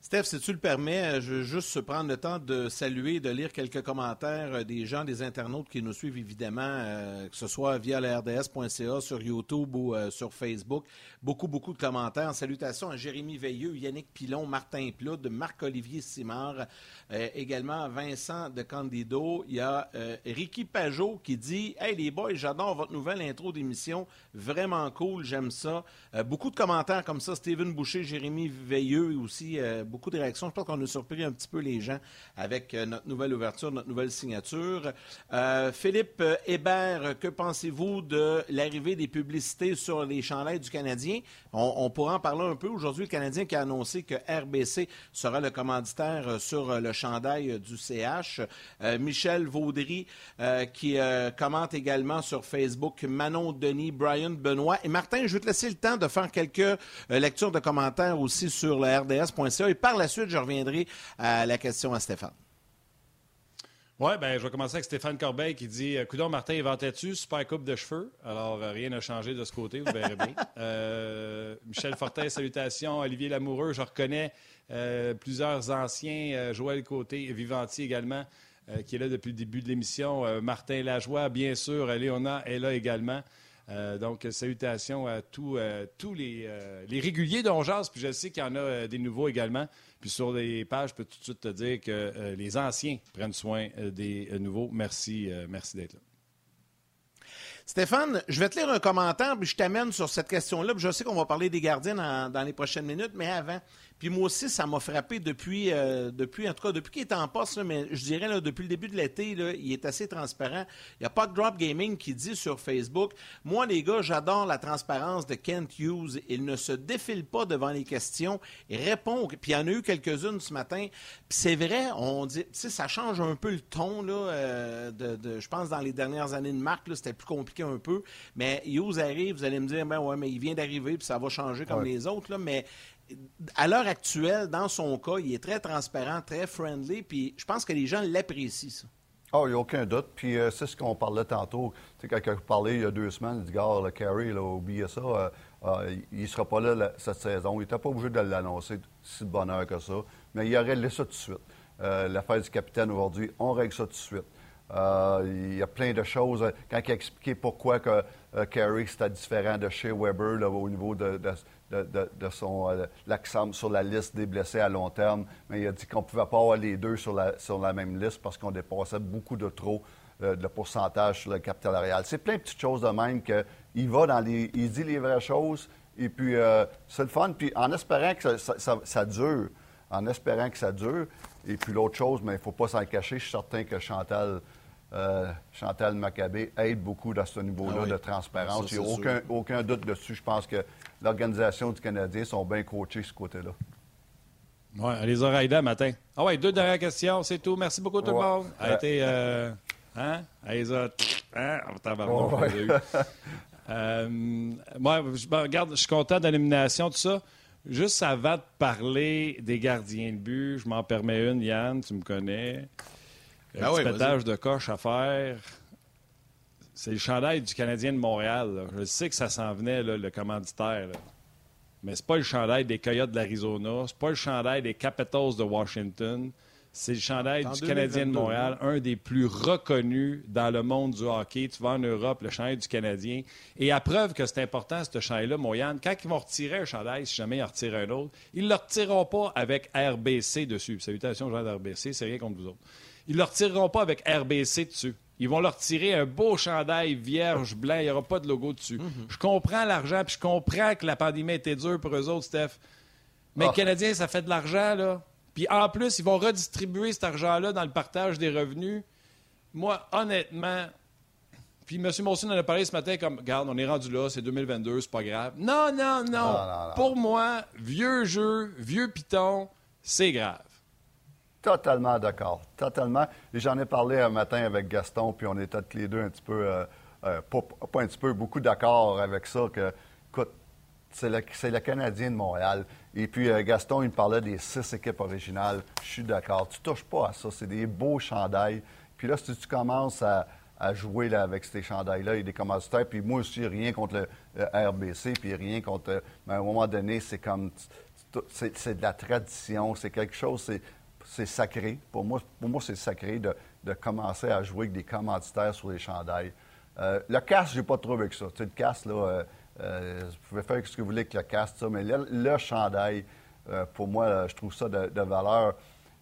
Steph, si tu le permets, je veux juste prendre le temps de saluer, de lire quelques commentaires des gens, des internautes qui nous suivent, évidemment, euh, que ce soit via la R D S point C A, sur YouTube ou euh, sur Facebook. Beaucoup, beaucoup de commentaires. Salutations à Jérémy Veilleux, Yannick Pilon, Martin Ploud, Marc-Olivier Simard, euh, également Vincent de Candido. Il y a euh, Ricky Pajot qui dit « Hey les boys, j'adore votre nouvelle intro d'émission. Vraiment cool, j'aime ça. Euh, » Beaucoup de commentaires comme ça. Steven Boucher, Jérémy Veilleux aussi, euh, beaucoup de réactions. Je pense qu'on a surpris un petit peu les gens avec notre nouvelle ouverture, notre nouvelle signature. Euh, Philippe Hébert, que pensez-vous de l'arrivée des publicités sur les chandails du Canadien? On, on pourra en parler un peu. Aujourd'hui, le Canadien qui a annoncé que R B C sera le commanditaire sur le chandail du C H. Euh, Michel Vaudry euh, qui euh, commente également sur Facebook, Manon Denis, Brian Benoît. Et Martin, je vais te laisser le temps de faire quelques euh, lectures de commentaires aussi sur le R D S point C A. Et par la suite, je reviendrai à la question à Stéphane. Oui, bien, je vais commencer avec Stéphane Corbeil qui dit « Coudon, Martin, inventais-tu super coupe de cheveux? » Alors, rien n'a changé de ce côté, vous verrez bien. Euh, Michel Fortin, salutations. Olivier Lamoureux, je reconnais euh, plusieurs anciens. Euh, Joël Côté, Vivanti également, euh, qui est là depuis le début de l'émission. Euh, Martin Lajoie, bien sûr. Léona est là également. Euh, donc, salutations à tout, euh, tous les, euh, les réguliers d'Ongeance, puis je sais qu'il y en a euh, des nouveaux également. Puis sur les pages, je peux tout de suite te dire que euh, les anciens prennent soin euh, des euh, nouveaux. Merci, euh, merci d'être là. Stéphane, je vais te lire un commentaire, puis je t'amène sur cette question-là. Puis je sais qu'on va parler des gardiens dans, dans les prochaines minutes, mais avant. Puis moi aussi, ça m'a frappé depuis, euh, depuis en tout cas, depuis qu'il est en poste, là, mais je dirais là, depuis le début de l'été, là, il est assez transparent. Il y a pas de Drop Gaming qui dit sur Facebook, « Moi, les gars, j'adore la transparence de Kent Hughes. Il ne se défile pas devant les questions. Il répond. » Puis il y en a eu quelques-unes ce matin. Puis c'est vrai, on dit, tu sais, ça change un peu le ton, là, euh, de, de, je pense, dans les dernières années de Marc, là, c'était plus compliqué un peu, mais Hughes arrive, vous allez me dire, ben ouais, mais il vient d'arriver, puis ça va changer comme ouais. les autres, là, mais à l'heure actuelle, dans son cas, il est très transparent, très friendly, puis je pense que les gens l'apprécient, ça. Ah, oh, il n'y a aucun doute, puis euh, c'est ce qu'on parlait tantôt, tu sais, quand on parlait il y a deux semaines, il dit, gars, le Carey, là, oubliez ça, euh, euh, il ne sera pas là la, cette saison, il n'était pas obligé de l'annoncer si de bonne heure que ça, mais il aurait laissé ça tout de suite. Euh, l'affaire du capitaine aujourd'hui, on règle ça tout de suite. Euh, il y a plein de choses. Quand il a expliqué pourquoi que, euh, Carey, c'était différent de Shea Weber là, au niveau de, de, de, de, de son euh, l'accent sur la liste des blessés à long terme, mais il a dit qu'on ne pouvait pas avoir les deux sur la, sur la même liste parce qu'on dépassait beaucoup de trop euh, le pourcentage sur le capital salarial. C'est plein de petites choses de même qu'il va dans les, il dit les vraies choses et puis euh, c'est le fun. Puis en espérant que ça, ça, ça, ça dure, en espérant que ça dure. Et puis l'autre chose, mais il ne faut pas s'en cacher, je suis certain que Chantal, euh, Chantal Maccabé aide beaucoup dans ce niveau-là ah oui. de transparence. Ça, il n'y a aucun, aucun doute dessus. Je pense que l'organisation du Canadien sont bien coachés de ce côté-là. Oui, les oreilles d'un matin. Ah oui, deux dernières questions, c'est tout. Merci beaucoup tout ouais. le monde. A été... Euh, hein? Allez, euh, hein? On ouais. eu. euh, moi, je, ben, regarde, je suis content de l'élimination, tout ça. Juste avant de parler des gardiens de but, je m'en permets une, Yann, tu me connais. Un ben petit oui, pétage vas-y. de coche à faire. C'est le chandail du Canadien de Montréal. Là. Je sais que ça s'en venait, là, le commanditaire. Là. Mais c'est pas le chandail des Coyotes de l'Arizona. C'est pas le chandail des Capitals de Washington. C'est le chandail du Canadien de Montréal, un des plus reconnus dans le monde du hockey. Tu vas en Europe, le chandail du Canadien. Et à preuve que c'est important, ce chandail-là, mon Yann, quand ils vont retirer un chandail, si jamais ils en retirent un autre, ils ne le retireront pas avec R B C dessus. Salutations, gens d'R B C, c'est rien contre vous autres. Ils ne le retireront pas avec R B C dessus. Ils vont leur tirer un beau chandail vierge, blanc, il n'y aura pas de logo dessus. Mm-hmm. Je comprends l'argent, puis je comprends que la pandémie était dure pour eux autres, Steph. Mais oh. les Canadiens, ça fait de l'argent, là. Puis en plus, ils vont redistribuer cet argent-là dans le partage des revenus. Moi, honnêtement, puis M. Molson en a parlé ce matin comme, regarde, on est rendu là, c'est deux mille vingt-deux, c'est pas grave. Non, non, non. non, non, non. Pour moi, vieux jeu, vieux piton, c'est grave. Totalement d'accord. Totalement. Et j'en ai parlé un matin avec Gaston, puis on était tous les deux un petit peu, euh, euh, pas, pas un petit peu, beaucoup d'accord avec ça, que, écoute, c'est le, c'est le Canadien de Montréal. Et puis, Gaston, il me parlait des six équipes originales. Je suis d'accord. Tu ne touches pas à ça. C'est des beaux chandails. Puis là, si tu commences à, à jouer là, avec ces chandails-là, il y a des commanditaires. Puis moi aussi, rien contre le, le R B C, puis rien contre... Mais à un moment donné, c'est comme... C'est, c'est de la tradition. C'est quelque chose... C'est, c'est sacré. Pour moi, pour moi c'est sacré de, de commencer à jouer avec des commanditaires sur les chandails. Euh, le casque, je n'ai pas trouvé que ça. Tu sais, le casque, là... Euh, Euh, vous pouvez faire ce que vous voulez avec le casque, ça, mais le, le chandail, euh, pour moi, là, je trouve ça de, de valeur.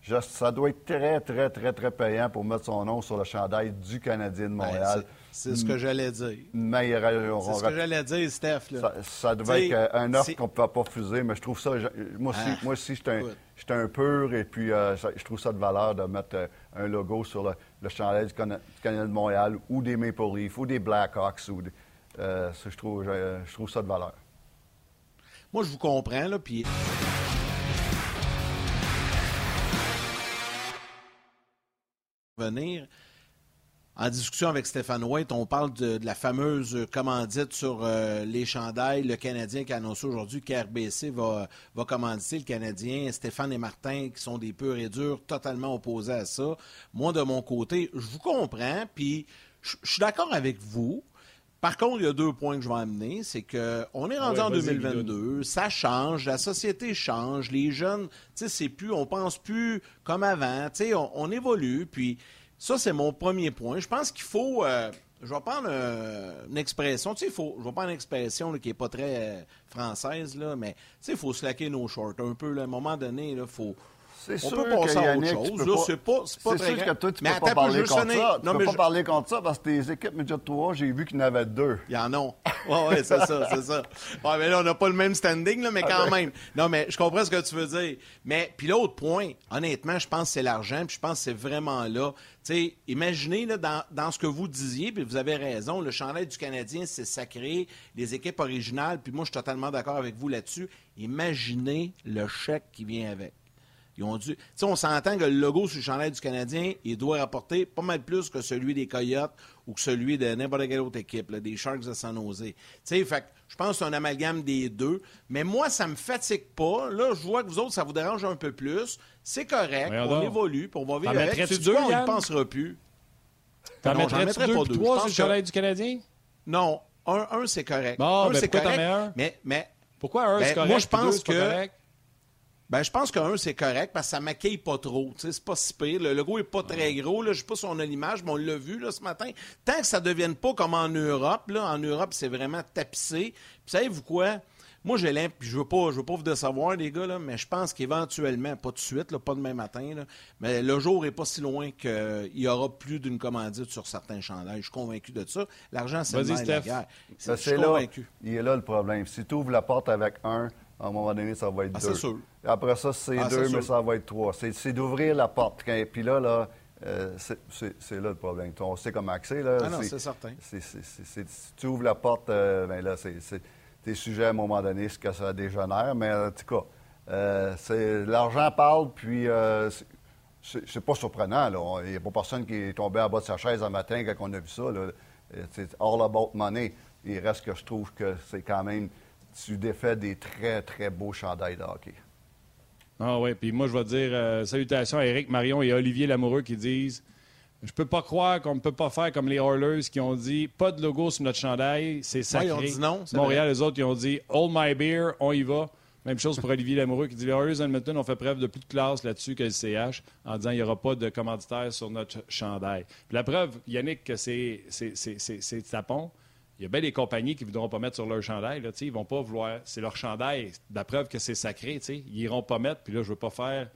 Je, ça doit être très, très, très, très payant pour mettre son nom sur le chandail du Canadien de Montréal. Ouais, c'est ce que j'allais dire. Mais il aurait, on, c'est ce on, que j'allais dire, Steph. Là. Ça, ça devait être un offre qu'on ne peut pas refuser, mais je trouve ça... Moi aussi, ah, moi aussi je suis un, un pur, et puis euh, ça, je trouve ça de valeur de mettre euh, un logo sur le, le chandail du, Cana, du Canadien de Montréal ou des Maple Leafs ou des Blackhawks. Ou des, euh, ça, je, trouve, je, je trouve ça de valeur. Moi, je vous comprends, là, puis... venir. En discussion avec Stéphane Waite, on parle de, de la fameuse commandite sur euh, les chandails. Le Canadien qui a annoncé aujourd'hui qu'R B C va, va commanditer le Canadien. Stéphane et Martin, qui sont des purs et durs, totalement opposés à ça. Moi, de mon côté, je vous comprends, puis je suis d'accord avec vous. Par contre, il y a deux points que je vais amener, c'est qu'on est rendu ouais, en deux mille vingt-deux, ça change, la société change, les jeunes, tu sais, c'est plus, on pense plus comme avant, tu sais, on, on évolue, puis ça, c'est mon premier point. Je pense qu'il faut, euh, je vais prendre euh, une expression, tu sais, il faut, je vais prendre une expression là, qui n'est pas très euh, française, là, mais tu sais, il faut slacker nos shorts un peu, là, à un moment donné, il faut... C'est on sûr peut passer à autre chose. Là, pas, c'est pas, c'est pas c'est très sûr grand. Que toi, tu ne peux pas parler contre sonner. Ça. Tu ne peux pas je... parler contre ça parce que tes équipes Midget trois, j'ai vu qu'il y en avait deux. Il y en a. Oui, oui, c'est ça, c'est ça. Ouais, mais là, on n'a pas le même standing, là, mais quand même. Non, mais je comprends ce que tu veux dire. Mais puis l'autre point, honnêtement, je pense que c'est l'argent, puis je pense que c'est vraiment là. Tu sais, imaginez, là, dans, dans ce que vous disiez, puis vous avez raison, le chandail du Canadien, c'est sacré, les équipes originales, puis moi, je suis totalement d'accord avec vous là-dessus. Imaginez le chèque qui vient avec. Ils ont dû... Tu sais, on s'entend que le logo sur le chandail du Canadien, il doit rapporter pas mal plus que celui des Coyotes ou que celui de n'importe quelle autre équipe, là, des Sharks de San Jose. Tu sais, fait que je pense que c'est un amalgame des deux. Mais moi, ça me fatigue pas. Là, je vois que vous autres, ça vous dérange un peu plus. C'est correct. Oui, on évolue, puis on va vivre avec. C'est deux, on ne pensera plus. T'en non, j'en mettrais pas deux. Trois sur le chandail que... du Canadien? Non. Un, un c'est correct. Bon, un, ben, c'est correct. Un? Mais, mais... Pourquoi un, ben, c'est correct? Moi, je pense deux, que... Ben, je pense qu'un, c'est correct, parce que ça ne maquille pas trop. T'sais, c'est pas si pire. Le logo n'est pas très gros. Là. Je ne sais pas si on a l'image, mais on l'a vu là, ce matin. Tant que ça ne devienne pas comme en Europe. Là. En Europe, c'est vraiment tapissé. Puis, savez-vous quoi? Moi, j'ai l'impression, puis je veux pas, je veux pas vous décevoir, les gars, là, mais je pense qu'éventuellement, pas tout de suite, là, pas demain matin, là, mais le jour n'est pas si loin qu'il y aura plus d'une commandite sur certains chandails. Je suis convaincu de ça. L'argent, c'est le nerf de la guerre. C'est, je suis convaincu. Là, il est là le problème. Si tu ouvres la porte avec un, à un moment donné, ça va être ah, deux. C'est sûr. Après ça, c'est ah, deux, c'est mais ça va être trois. C'est, c'est d'ouvrir la porte. Puis là, là euh, c'est, c'est, c'est là le problème. On sait comment axer. Là, ah non, c'est, c'est certain. C'est, c'est, c'est, c'est, si tu ouvres la porte, euh, bien là, c'est, c'est t'es sujet à un moment donné, ce que ça dégénère. Mais en tout cas, euh, c'est, l'argent parle, puis euh, c'est, c'est, c'est pas surprenant. Il n'y a pas personne qui est tombé en bas de sa chaise un matin quand on a vu ça. Là. C'est all about money. Il reste que je trouve que c'est quand même... Tu défais des très, très beaux chandails de hockey. Ah oui, puis moi, je vais dire euh, salutations à Éric Marion et Olivier Lamoureux qui disent « Je peux pas croire qu'on ne peut pas faire comme les Oilers qui ont dit « Pas de logo sur notre chandail, c'est sacré. Ouais, » Montréal, les autres, ils ont dit « Hold my beer, on y va. » Même chose pour Olivier Lamoureux qui dit « Les Oilers Edmonton ont fait preuve de plus de classe là-dessus que le C H en disant « Il n'y aura pas de commanditaire sur notre chandail. » La preuve, Yannick, que c'est, c'est, c'est, c'est, c'est tapon. Il y a bien des compagnies qui ne voudront pas mettre sur leur chandail. Là, ils ne vont pas vouloir. C'est leur chandail. La preuve que c'est sacré. T'sais. Ils n'iront pas mettre. Puis là, je ne veux pas faire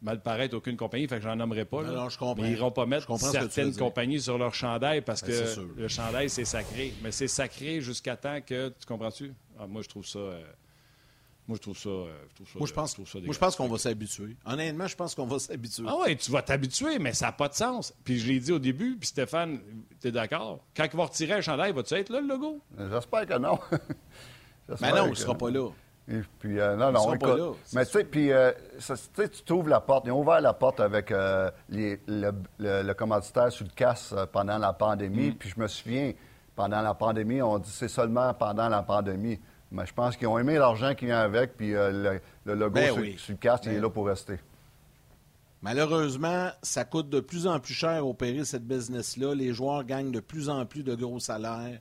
mal paraître aucune compagnie. Fait que je n'en nommerai pas. Là. Non, non, je comprends. Mais ils n'iront pas mettre certaines compagnies sur leur chandail parce ben, que le chandail, c'est sacré. Mais c'est sacré jusqu'à temps que. Tu comprends-tu? Ah, moi, je trouve ça. Euh... Moi, je trouve ça... Je trouve ça moi, je pense, je trouve ça moi, je pense qu'on va s'habituer. Honnêtement, je pense qu'on va s'habituer. Ah oui, tu vas t'habituer, mais ça n'a pas de sens. Puis je l'ai dit au début, puis Stéphane, t'es d'accord? Quand il va retirer un chandail, vas-tu être là, le logo? J'espère que non. J'espère mais non, que... il ne sera pas là. Et puis, euh, non, non, on ne sera pas là. Mais tu sais, puis euh, tu t'ouvres la porte. Ils ont ouvert la porte avec euh, les, le, le, le commanditaire sous le casse pendant la pandémie. Mm. Puis je me souviens, pendant la pandémie, on dit c'est seulement pendant la pandémie. Mais je pense qu'ils ont aimé l'argent qui vient avec, puis euh, le, le logo ben sur, oui. sur le casque, ben il est là pour rester. Malheureusement, ça coûte de plus en plus cher opérer cette business-là. Les joueurs gagnent de plus en plus de gros salaires.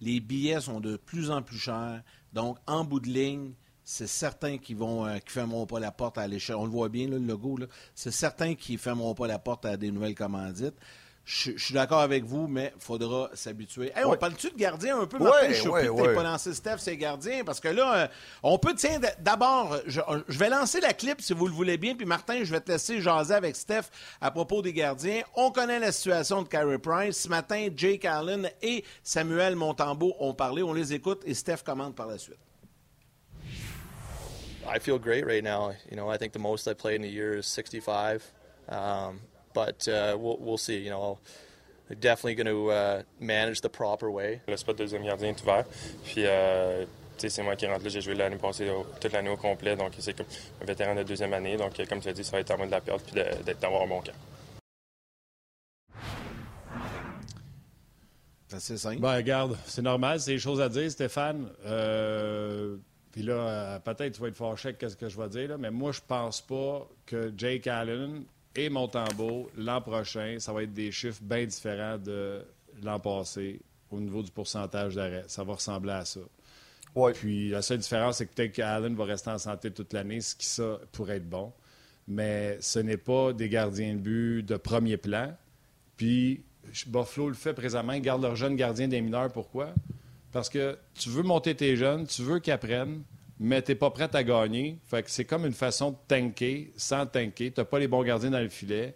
Les billets sont de plus en plus chers. Donc, en bout de ligne, c'est certains qui vont euh, qui fermeront pas la porte à l'échelle. On le voit bien, là, le logo. Là. C'est certains qui fermeront pas la porte à des nouvelles commandites. Je, je suis d'accord avec vous, mais il faudra s'habituer. Hey, on ouais. parle-tu de gardien un peu, Martin? Ouais, je suis ouais, ouais. pas lancé Steph, c'est gardien, parce que là, on peut, tiens, d'abord, je, je vais lancer la clip, si vous le voulez bien, puis Martin, je vais te laisser jaser avec Steph à propos des gardiens. On connaît la situation de Carey Price. Ce matin, Jake Allen et Samuel Montembeault ont parlé. On les écoute et Steph commente par la suite. I feel great right now. You know, I think the most I played in a year is sixty-five. Um, But uh, we'll, we'll see, you know, definitely going to uh, manage the proper way. Le spot de deuxième gardien est ouvert, puis euh, c'est moi qui rentre là, j'ai joué l'année passée au, toute l'année au complet, donc c'est comme un vétéran de deuxième année, donc comme tu as dit, ça va être en mode de la perte, puis d'être d'avoir un bon camp. C'est assez simple. Ben, regarde, c'est normal, c'est des choses à dire, Stéphane. Euh... Puis là, peut-être tu vas être fâché avec ce que je vais dire, là, mais moi, je pense pas que Jake Allen et Montembeault, l'an prochain, ça va être des chiffres bien différents de l'an passé au niveau du pourcentage d'arrêt. Ça va ressembler à ça. Ouais. Puis la seule différence, c'est que peut-être qu'Allen va rester en santé toute l'année, ce qui, ça, pourrait être bon. Mais ce n'est pas des gardiens de but de premier plan. Puis Buffalo le fait présentement. Ils gardent leurs jeunes gardiens des mineurs. Pourquoi? Parce que tu veux monter tes jeunes, tu veux qu'ils apprennent, mais tu n'es pas prête à gagner. Fait que c'est comme une façon de tanker sans tanker. Tu n'as pas les bons gardiens dans le filet.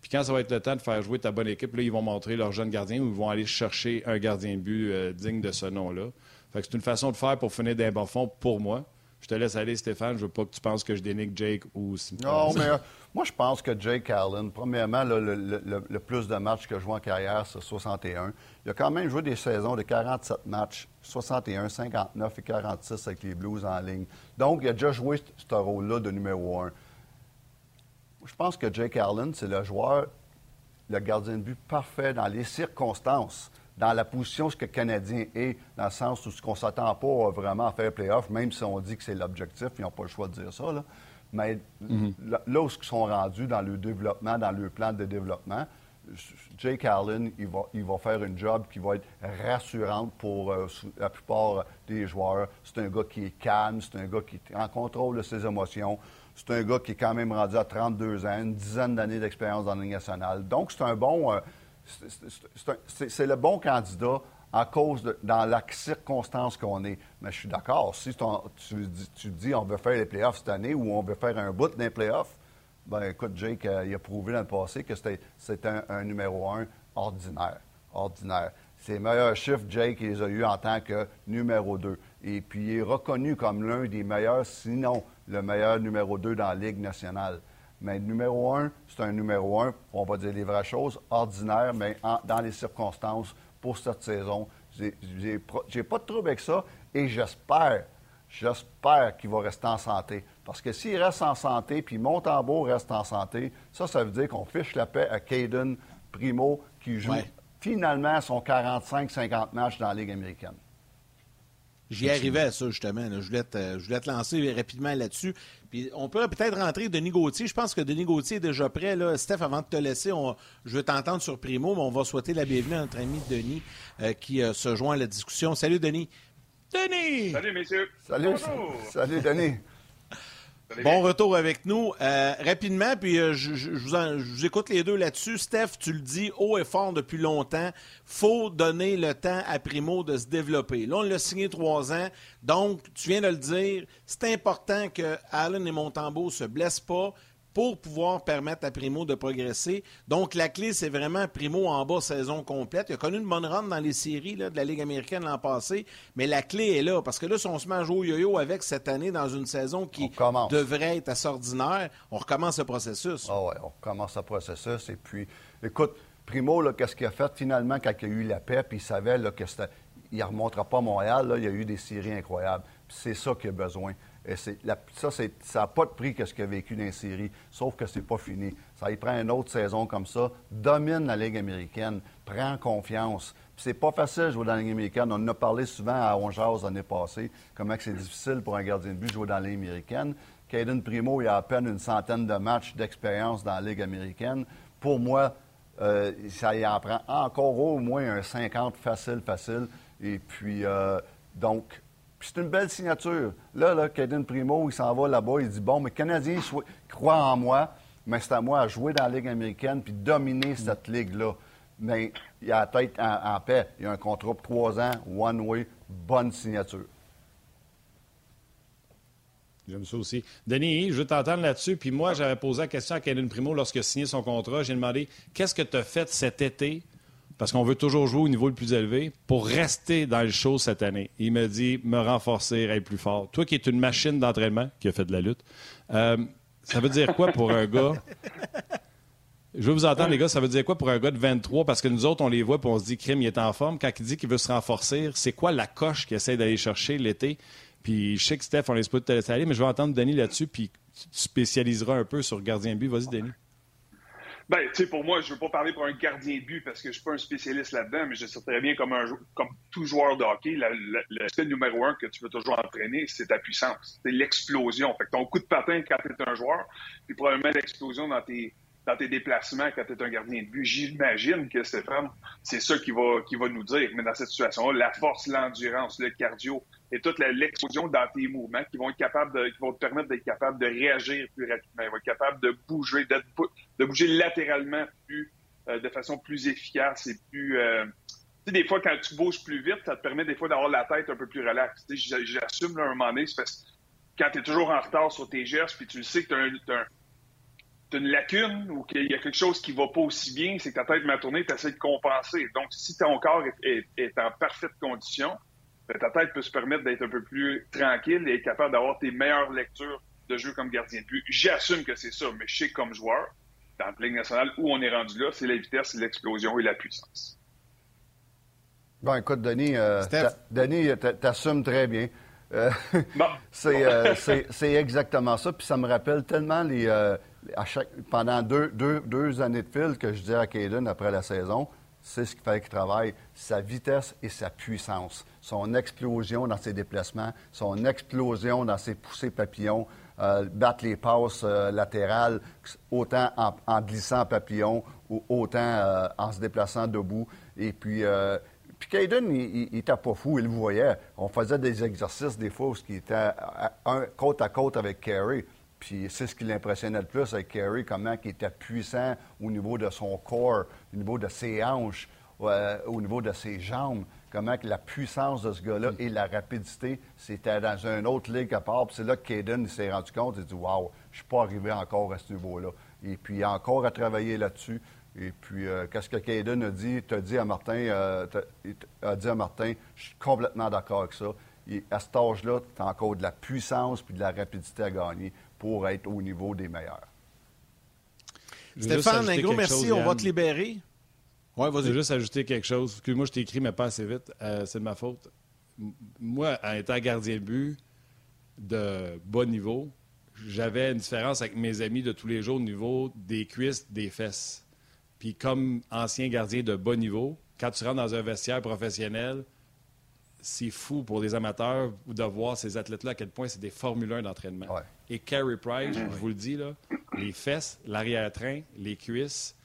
Puis quand ça va être le temps de faire jouer ta bonne équipe, là, ils vont montrer leurs jeunes gardiens ou ils vont aller chercher un gardien de but euh, digne de ce nom-là. Fait que c'est une façon de faire pour finir d'un bon fond pour moi. Je te laisse aller, Stéphane. Je veux pas que tu penses que je dénigre Jake ou Simon. Non, mais euh, moi, je pense que Jake Allen, premièrement, là, le, le, le plus de matchs que je joue en carrière, c'est soixante et un. Il a quand même joué des saisons de quarante-sept matchs, soixante et un, cinquante-neuf et quarante-six avec les Blues en ligne. Donc, il a déjà joué ce rôle-là de numéro un. Je pense que Jake Allen, c'est le joueur, le gardien de but parfait dans les circonstances, dans la position ce que le Canadien est, dans le sens où ce qu'on ne s'attend pas vraiment à faire play-off, même si on dit que c'est l'objectif, ils n'ont pas le choix de dire ça, là. Mais mm-hmm. là, là où ils sont rendus dans le développement, dans le plan de développement, Jake Allen, il va, il va faire une job qui va être rassurante pour euh, la plupart des joueurs. C'est un gars qui est calme, c'est un gars qui est en contrôle de ses émotions. C'est un gars qui est quand même rendu à trente-deux ans, une dizaine d'années d'expérience dans la Ligue nationale. Donc, c'est un bon... Euh, C'est, c'est, un, c'est, c'est le bon candidat à cause de, dans la circonstance qu'on est. Mais je suis d'accord. Si ton, tu, tu dis on veut faire les playoffs cette année ou on veut faire un bout d'un playoff, ben écoute, Jake, euh, il a prouvé dans le passé que c'était, c'était un, un numéro un ordinaire. Ordinaire. Ses meilleurs chiffres, Jake, il les a eus en tant que numéro deux. Et puis, il est reconnu comme l'un des meilleurs, sinon le meilleur numéro deux dans la Ligue nationale. Mais numéro un, c'est un numéro un, on va dire les vraies choses, ordinaire, mais en, dans les circonstances pour cette saison. J'ai, j'ai, j'ai pas de trouble avec ça et j'espère, j'espère qu'il va rester en santé. Parce que s'il reste en santé, puis Montembeault reste en santé, ça, ça veut dire qu'on fiche la paix à Cayden Primeau qui joue ouais. finalement son quarante-cinq cinquante matchs dans la Ligue américaine. J'y arrivais à ça, justement. Je voulais, te, je voulais te lancer rapidement là-dessus. Puis on peut peut-être rentrer Denis Gauthier. Je pense que Denis Gauthier est déjà prêt. Là. Steph, avant de te laisser, on, je veux t'entendre sur Primeau, mais on va souhaiter la bienvenue à notre ami Denis euh, qui euh, se joint à la discussion. Salut, Denis. Denis! Salut, messieurs. Salut. Bonjour. Salut, Denis. Bon retour avec nous. Euh, rapidement, puis euh, je, je, vous en, je vous écoute les deux là-dessus. Steph, tu le dis haut et fort depuis longtemps, faut donner le temps à Primeau de se développer. Là, on l'a signé trois ans, donc tu viens de le dire, c'est important que Allen et Montembeault ne se blessent pas pour pouvoir permettre à Primeau de progresser. Donc, la clé, c'est vraiment Primeau en bas saison complète. Il a connu une bonne rente dans les séries là, de la Ligue américaine l'an passé, mais la clé est là. Parce que là, si on se met à jouer au yo-yo avec cette année dans une saison qui devrait être assez ordinaire, on recommence le processus. Ah oui, on recommence le processus. Et puis, écoute, Primeau, là, qu'est-ce qu'il a fait finalement quand il a eu la paix, puis il savait là, que c'était... il ne remontera pas à Montréal, là, il y a eu des séries incroyables. Puis c'est ça qu'il a besoin. Et c'est, la, ça, c'est, ça n'a pas de prix que ce qu'il a vécu dans les séries, sauf que c'est pas fini. Ça y prend une autre saison comme ça, domine la Ligue américaine, prend confiance. Puis c'est pas facile de jouer dans la Ligue américaine. On en a parlé souvent à Ongeance l'année passée, comment c'est difficile pour un gardien de but de jouer dans la Ligue américaine. Cayden Primeau, il a à peine une centaine de matchs d'expérience dans la Ligue américaine. Pour moi, euh, ça y en prend encore au moins un cinquante facile, facile. Et puis, euh, donc... c'est une belle signature. Là, là, Cayden Primeau, il s'en va là-bas, il dit « Bon, mais Canadien croit en moi, mais c'est à moi à jouer dans la Ligue américaine puis dominer cette Ligue-là. » mais il a la tête en, en paix. Il a un contrat pour trois ans, one way, bonne signature. J'aime ça aussi. Denis, je veux t'entendre là-dessus. Puis moi, j'avais posé la question à Cayden Primeau lorsqu'il a signé son contrat. J'ai demandé, qu'est-ce que tu as fait cet été, parce qu'on veut toujours jouer au niveau le plus élevé, pour rester dans le show cette année? Il me dit, me renforcer, être plus fort. Toi qui es une machine d'entraînement, qui a fait de la lutte, euh, ça veut dire quoi pour un gars... Je veux vous entendre, les gars, ça veut dire quoi pour un gars de vingt-trois? Parce que nous autres, on les voit et on se dit, crime, il est en forme. Quand il dit qu'il veut se renforcer, c'est quoi la coche qu'il essaie d'aller chercher l'été? Puis je sais que Steph, on laisse pas tout aller, mais je vais entendre Denis là-dessus, puis tu spécialiseras un peu sur gardien de but. Vas-y, Denis. Bien, tu sais, pour moi, je ne veux pas parler pour un gardien de but parce que je ne suis pas un spécialiste là-dedans, mais je sais très bien, comme, un, comme tout joueur de hockey, l'aspect numéro un que tu veux toujours entraîner, c'est ta puissance, c'est l'explosion. Fait que ton coup de patin quand tu es un joueur, puis probablement l'explosion dans tes... dans tes déplacements quand tu es un gardien de but. J'imagine que Stéphane, c'est ça qu'il va, qu'il va nous dire. Mais dans cette situation-là, la force, l'endurance, le cardio et toute la, l'explosion dans tes mouvements qui vont être capables de, qui vont te permettre d'être capable de réagir plus rapidement. Ils vont être capables de bouger, de, de bouger latéralement plus, euh, de façon plus efficace et plus... Euh, tu sais, des fois, quand tu bouges plus vite, ça te permet des fois d'avoir la tête un peu plus relaxe. Tu sais, j'assume, là, un moment donné, c'est parce que quand tu es toujours en retard sur tes gestes, puis tu le sais que tu as un... T'as un une lacune ou qu'il y a quelque chose qui ne va pas aussi bien, c'est que ta tête m'a tourné, tu essaies de compenser. Donc, si ton corps est, est, est en parfaite condition, ben, ta tête peut se permettre d'être un peu plus tranquille et être capable d'avoir tes meilleures lectures de jeu comme gardien de but. J'assume que c'est ça, mais je sais que comme joueur, dans la Ligue nationale, où on est rendu là, c'est la vitesse, c'est l'explosion et la puissance. Bon, écoute, Denis, euh, t'a, Denis t'assumes très bien. Euh, bon. c'est, euh, c'est, c'est exactement ça. Puis ça me rappelle tellement les... Euh, À chaque, pendant deux, deux, deux années de fil que je disais à Cayden après la saison, c'est ce qu'il fallait qu'il travaille, sa vitesse et sa puissance, son explosion dans ses déplacements, son explosion dans ses poussées papillons, euh, battre les passes euh, latérales, autant en, en glissant papillon ou autant euh, en se déplaçant debout. Et puis, euh, puis Cayden, il n'était pas fou, il le voyait. On faisait des exercices des fois où il était à, à, un, côte à côte avec Carey. Puis c'est ce qui l'impressionnait le plus avec Carey, comment il était puissant au niveau de son corps, au niveau de ses hanches, euh, au niveau de ses jambes, comment la puissance de ce gars-là et la rapidité, c'était dans une autre ligue à part. Puis c'est là que Cayden s'est rendu compte, il a dit « Wow, je ne suis pas arrivé encore à ce niveau-là ». Et puis il a encore à travailler là-dessus. Et puis euh, qu'est-ce que Cayden a dit, t'as dit à Martin, euh, t'as, a dit à Martin, je suis complètement d'accord avec ça. Et à cet âge-là, tu as encore de la puissance puis de la rapidité à gagner pour être au niveau des meilleurs. Stéphane, un gros merci. Chose, on va te libérer. Oui, vas-y. Je veux juste ajouter quelque chose. Excuse-moi, je t'ai écrit, mais pas assez vite. Euh, c'est de ma faute. Moi, en étant gardien de but de bas niveau, j'avais une différence avec mes amis de tous les jours au niveau des cuisses, des fesses. Puis comme ancien gardien de bas niveau, quand tu rentres dans un vestiaire professionnel, c'est fou pour les amateurs de voir ces athlètes-là à quel point c'est des Formule un d'entraînement. Ouais. Et Carey Price, mmh, je vous le dis, là, les fesses, l'arrière-train, les cuisses,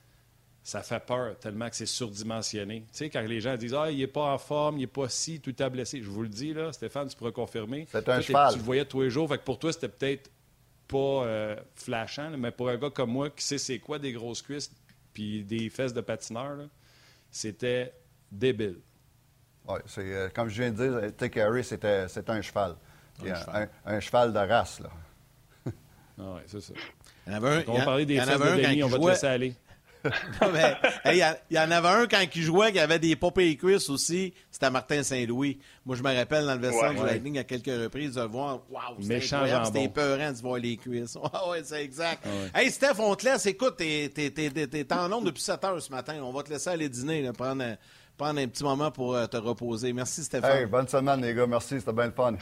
ça fait peur tellement que c'est surdimensionné. Tu sais, quand les gens disent « Ah, il n'est pas en forme, il n'est pas si, tout est blessé », je vous le dis, là, Stéphane, tu pourras confirmer. C'est un cheval. Tu le voyais tous les jours, fait que pour toi, c'était peut-être pas euh, flashant, là, mais pour un gars comme moi qui sait c'est quoi des grosses cuisses puis des fesses de patineur, là, c'était débile. Oui, c'est euh, comme je viens de dire, T. Carey, c'était, c'était un cheval. Un, Et, cheval. Un, un cheval de race, là. Ah oui, c'est ça. Il y en avait un, on va parler des fesses de Denis, on va te laisser aller. Non, mais, hey, il y en avait un quand il jouait qui avait des popées et cuisses aussi, c'était Martin Saint-Louis. Moi, je me rappelle dans le vestiaire du Lightning à quelques reprises de voir, waouh, c'était incroyable, c'était épeurant de voir les cuisses. Oui, ouais, c'est exact. Ah ouais. Hey, Steph, on te laisse. Écoute, t'es, t'es, t'es, t'es, t'es en nombre depuis sept heures ce matin. On va te laisser aller dîner, là, prendre... Un... prendre un petit moment pour te reposer. Merci, Stéphane. Hey, bonne semaine, les gars. Merci, c'était bien le fun.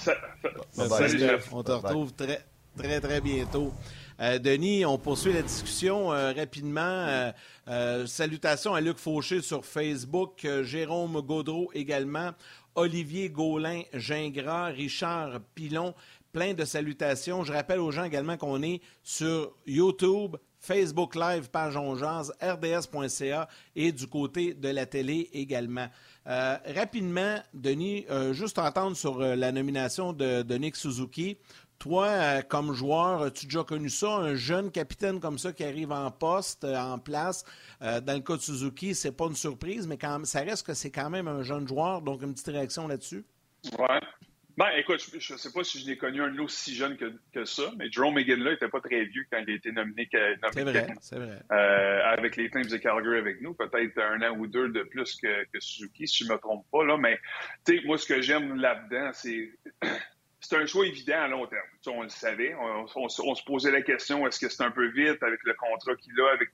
Salut, Jeff. On te retrouve très, très, très bientôt. Euh, Denis, on poursuit la discussion euh, rapidement. Euh, euh, salutations à Luc Fauché sur Facebook, euh, Jérôme Gaudreau également, Olivier Gaulin-Gingras, Richard Pilon, plein de salutations. Je rappelle aux gens également qu'on est sur YouTube, Facebook Live, page Ongeance, R D S point C A et du côté de la télé également. Euh, rapidement, Denis, euh, juste entendre sur euh, la nomination de, de Nick Suzuki. Toi, comme joueur, as-tu déjà connu ça, un jeune capitaine comme ça qui arrive en poste, en place? Dans le cas de Suzuki, c'est pas une surprise, mais quand même, ça reste que c'est quand même un jeune joueur, donc une petite réaction là-dessus? Ouais. Ben, écoute, je ne sais pas si je l'ai connu un aussi jeune que, que ça, mais Jerome McGinley n'était pas très vieux quand il a été nominé. nommé c'est vrai, Canada, c'est vrai. Euh, avec les Flames de Calgary avec nous, peut-être un an ou deux de plus que, que Suzuki, si je ne me trompe pas. Là, mais tu sais, moi, ce que j'aime là-dedans, c'est... C'est un choix évident à long terme. Tu sais, on le savait. On, on, on se posait la question, est-ce que c'est un peu vite avec le contrat qu'il a, avec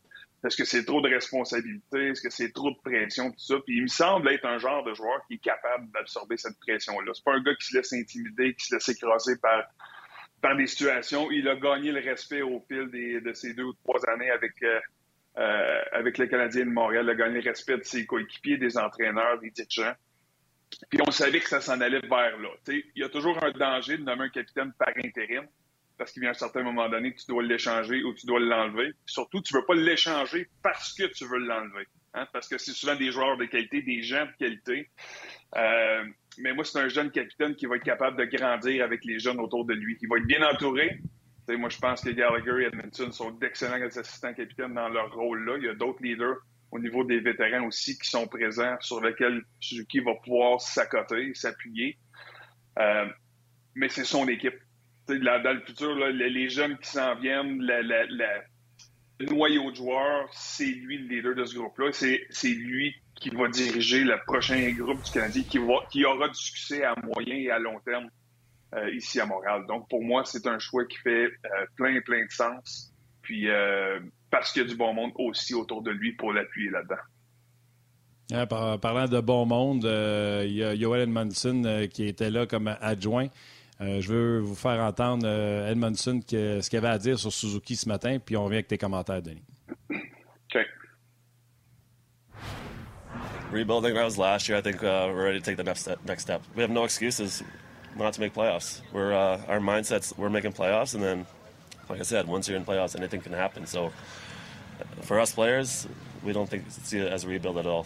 est-ce que c'est trop de responsabilité, est-ce que c'est trop de pression, tout ça. Puis il me semble être un genre de joueur qui est capable d'absorber cette pression-là. C'est pas un gars qui se laisse intimider, qui se laisse écraser par, par des situations. Il a gagné le respect au fil des, de ces deux ou trois années avec, euh, euh, avec le Canadien de Montréal. Il a gagné le respect de ses coéquipiers, des entraîneurs, des dirigeants. Puis on savait que ça s'en allait vers là. T'sais, il y a toujours un danger de nommer un capitaine par intérim parce qu'il vient à un certain moment donné, tu dois l'échanger ou tu dois l'enlever. Puis surtout, tu ne veux pas l'échanger parce que tu veux l'enlever. Hein? Parce que c'est souvent des joueurs de qualité, des gens de qualité. Euh, mais moi, c'est un jeune capitaine qui va être capable de grandir avec les jeunes autour de lui. Il va être bien entouré. T'sais, moi, je pense que Gallagher et Edmundson sont d'excellents assistants capitaines dans leur rôle-là. Il y a d'autres leaders au niveau des vétérans aussi qui sont présents, sur lesquels Suzuki va pouvoir s'accoter, s'appuyer. Euh, mais c'est son équipe. Là, dans le futur, là, les jeunes qui s'en viennent, la, la, la, le noyau de joueurs, c'est lui le leader de ce groupe-là. C'est, c'est lui qui va diriger le prochain groupe du Canadien, qui, va, qui aura du succès à moyen et à long terme euh, ici à Montréal. Donc, pour moi, c'est un choix qui fait euh, plein, plein de sens. Puis... Euh, parce qu'il y a du bon monde aussi autour de lui pour l'appuyer là-dedans. Ah, par, parlant de bon monde, euh, il y a Joël Edmundson euh, qui était là comme adjoint. Euh, je veux vous faire entendre, euh, Edmundson, que, ce qu'il avait à dire sur Suzuki ce matin, puis on revient avec tes commentaires, Denis. OK. Rebuilding rounds last year, I think uh, we're ready to take the next step, next step. We have no excuses not to make playoffs. We're, uh, our mindset's we're making playoffs, and then like I said, once you're in playoffs, anything can happen. So, for us players, we don't think see it as a rebuild at all.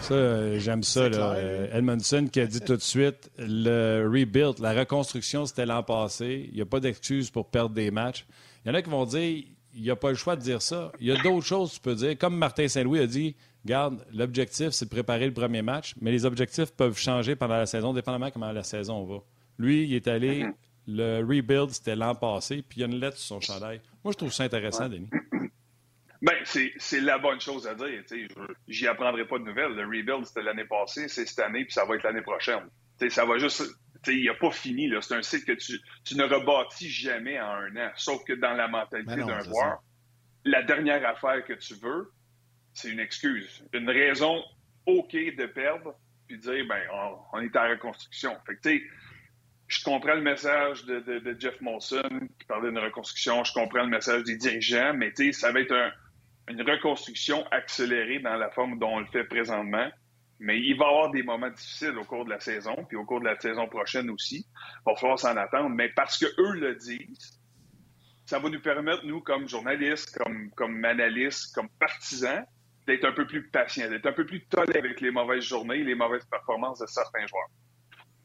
Ça, j'aime ça, là. Edmundson qui a dit tout de suite, le rebuild, la reconstruction, c'était l'an passé. Il n'y a pas d'excuse pour perdre des matchs. Il y en a qui vont dire, il n'y a pas le choix de dire ça. Il y a d'autres choses que tu peux dire. Comme Martin Saint-Louis a dit, regarde, l'objectif, c'est de préparer le premier match, mais les objectifs peuvent changer pendant la saison, dépendamment comment la saison va. Lui, il est allé... Le rebuild, c'était l'an passé, puis il y a une lettre sur son chandail. Moi, je trouve ça intéressant, ouais. Denis. Bien, c'est, c'est la bonne chose à dire. T'sais, j'y apprendrai pas de nouvelles. Le rebuild, c'était l'année passée, c'est cette année, puis ça va être l'année prochaine. T'sais, ça va juste... Il n'y a pas fini. Là. C'est un cycle que tu, tu ne rebâtis jamais en un an. Sauf que dans la mentalité non, d'un joueur, ça. La dernière affaire que tu veux, c'est une excuse. Une raison OK de perdre, puis dire, bien, on, on est en reconstruction. Fait que, tu sais... Je comprends le message de, de, de Geoff Molson qui parlait d'une reconstruction. Je comprends le message des dirigeants, mais tu sais, ça va être un, une reconstruction accélérée dans la forme dont on le fait présentement. Mais il va y avoir des moments difficiles au cours de la saison, puis au cours de la saison prochaine aussi. Il va falloir s'en attendre. Mais parce qu'eux le disent, ça va nous permettre, nous, comme journalistes, comme, comme analystes, comme partisans, d'être un peu plus patients, d'être un peu plus tolérants avec les mauvaises journées et les mauvaises performances de certains joueurs.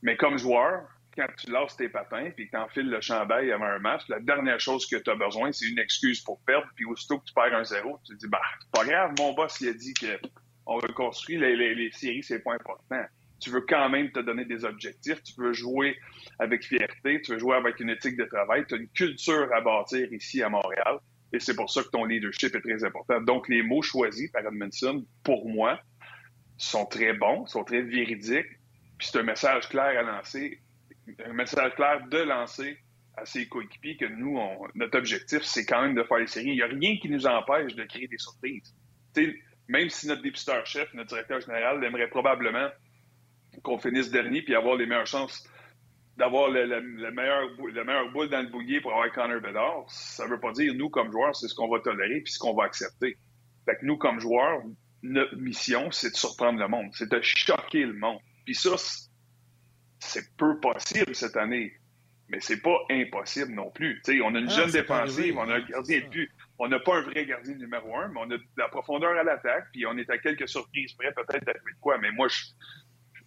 Mais comme joueurs, quand tu lances tes patins et que tu enfiles le chandail avant un match, la dernière chose que tu as besoin, c'est une excuse pour perdre. Puis aussitôt que tu perds un zéro, tu te dis bah, c'est pas grave, mon boss il a dit qu'on reconstruit les, les, les séries, c'est pas important. Tu veux quand même te donner des objectifs, tu veux jouer avec fierté, tu veux jouer avec une éthique de travail, tu as une culture à bâtir ici à Montréal. Et c'est pour ça que ton leadership est très important. Donc les mots choisis par Edmundson, pour moi, sont très bons, sont très véridiques. Puis c'est un message clair à lancer. Un message clair de lancer à ses coéquipiers que nous, on, notre objectif, c'est quand même de faire les séries. Il n'y a rien qui nous empêche de créer des surprises. T'sais, même si notre dépisteur-chef, notre directeur général, aimerait probablement qu'on finisse dernier puis avoir les meilleures chances d'avoir le, le, le, meilleur, le meilleur boule dans le boulier pour avoir Connor Bedard, ça ne veut pas dire, nous, comme joueurs, c'est ce qu'on va tolérer puis ce qu'on va accepter. Fait que nous, comme joueurs, notre mission, c'est de surprendre le monde, c'est de choquer le monde. Puis ça, c'est peu possible cette année, mais c'est pas impossible non plus. T'sais, on a une ah, jeune défensive, on a un gardien de but. On n'a pas un vrai gardien numéro un, mais on a de la profondeur à l'attaque, puis on est à quelques surprises près peut-être d'arriver de quoi. Mais moi, je,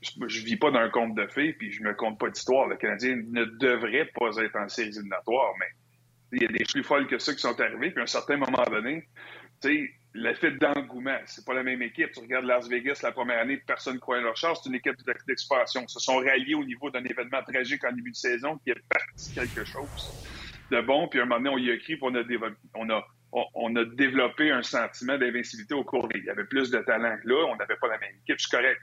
je ne vis pas dans un conte de fées, puis je ne me compte pas d'histoire. Le Canadien ne devrait pas être en séries éliminatoires, mais il y a des plus folles que ça qui sont arrivées, puis à un certain moment donné, tu sais, l'effet d'engouement, c'est pas la même équipe. Tu regardes Las Vegas la première année, personne ne croyait leur chance, c'est une équipe d'expansion. Ils se sont ralliés au niveau d'un événement tragique en début de saison qui est parti quelque chose de bon, puis à un moment donné, on y a écrit, puis on a développé, on a, on a développé un sentiment d'invincibilité au cours des... Il y avait plus de talent que là, on n'avait pas la même équipe, c'est correct.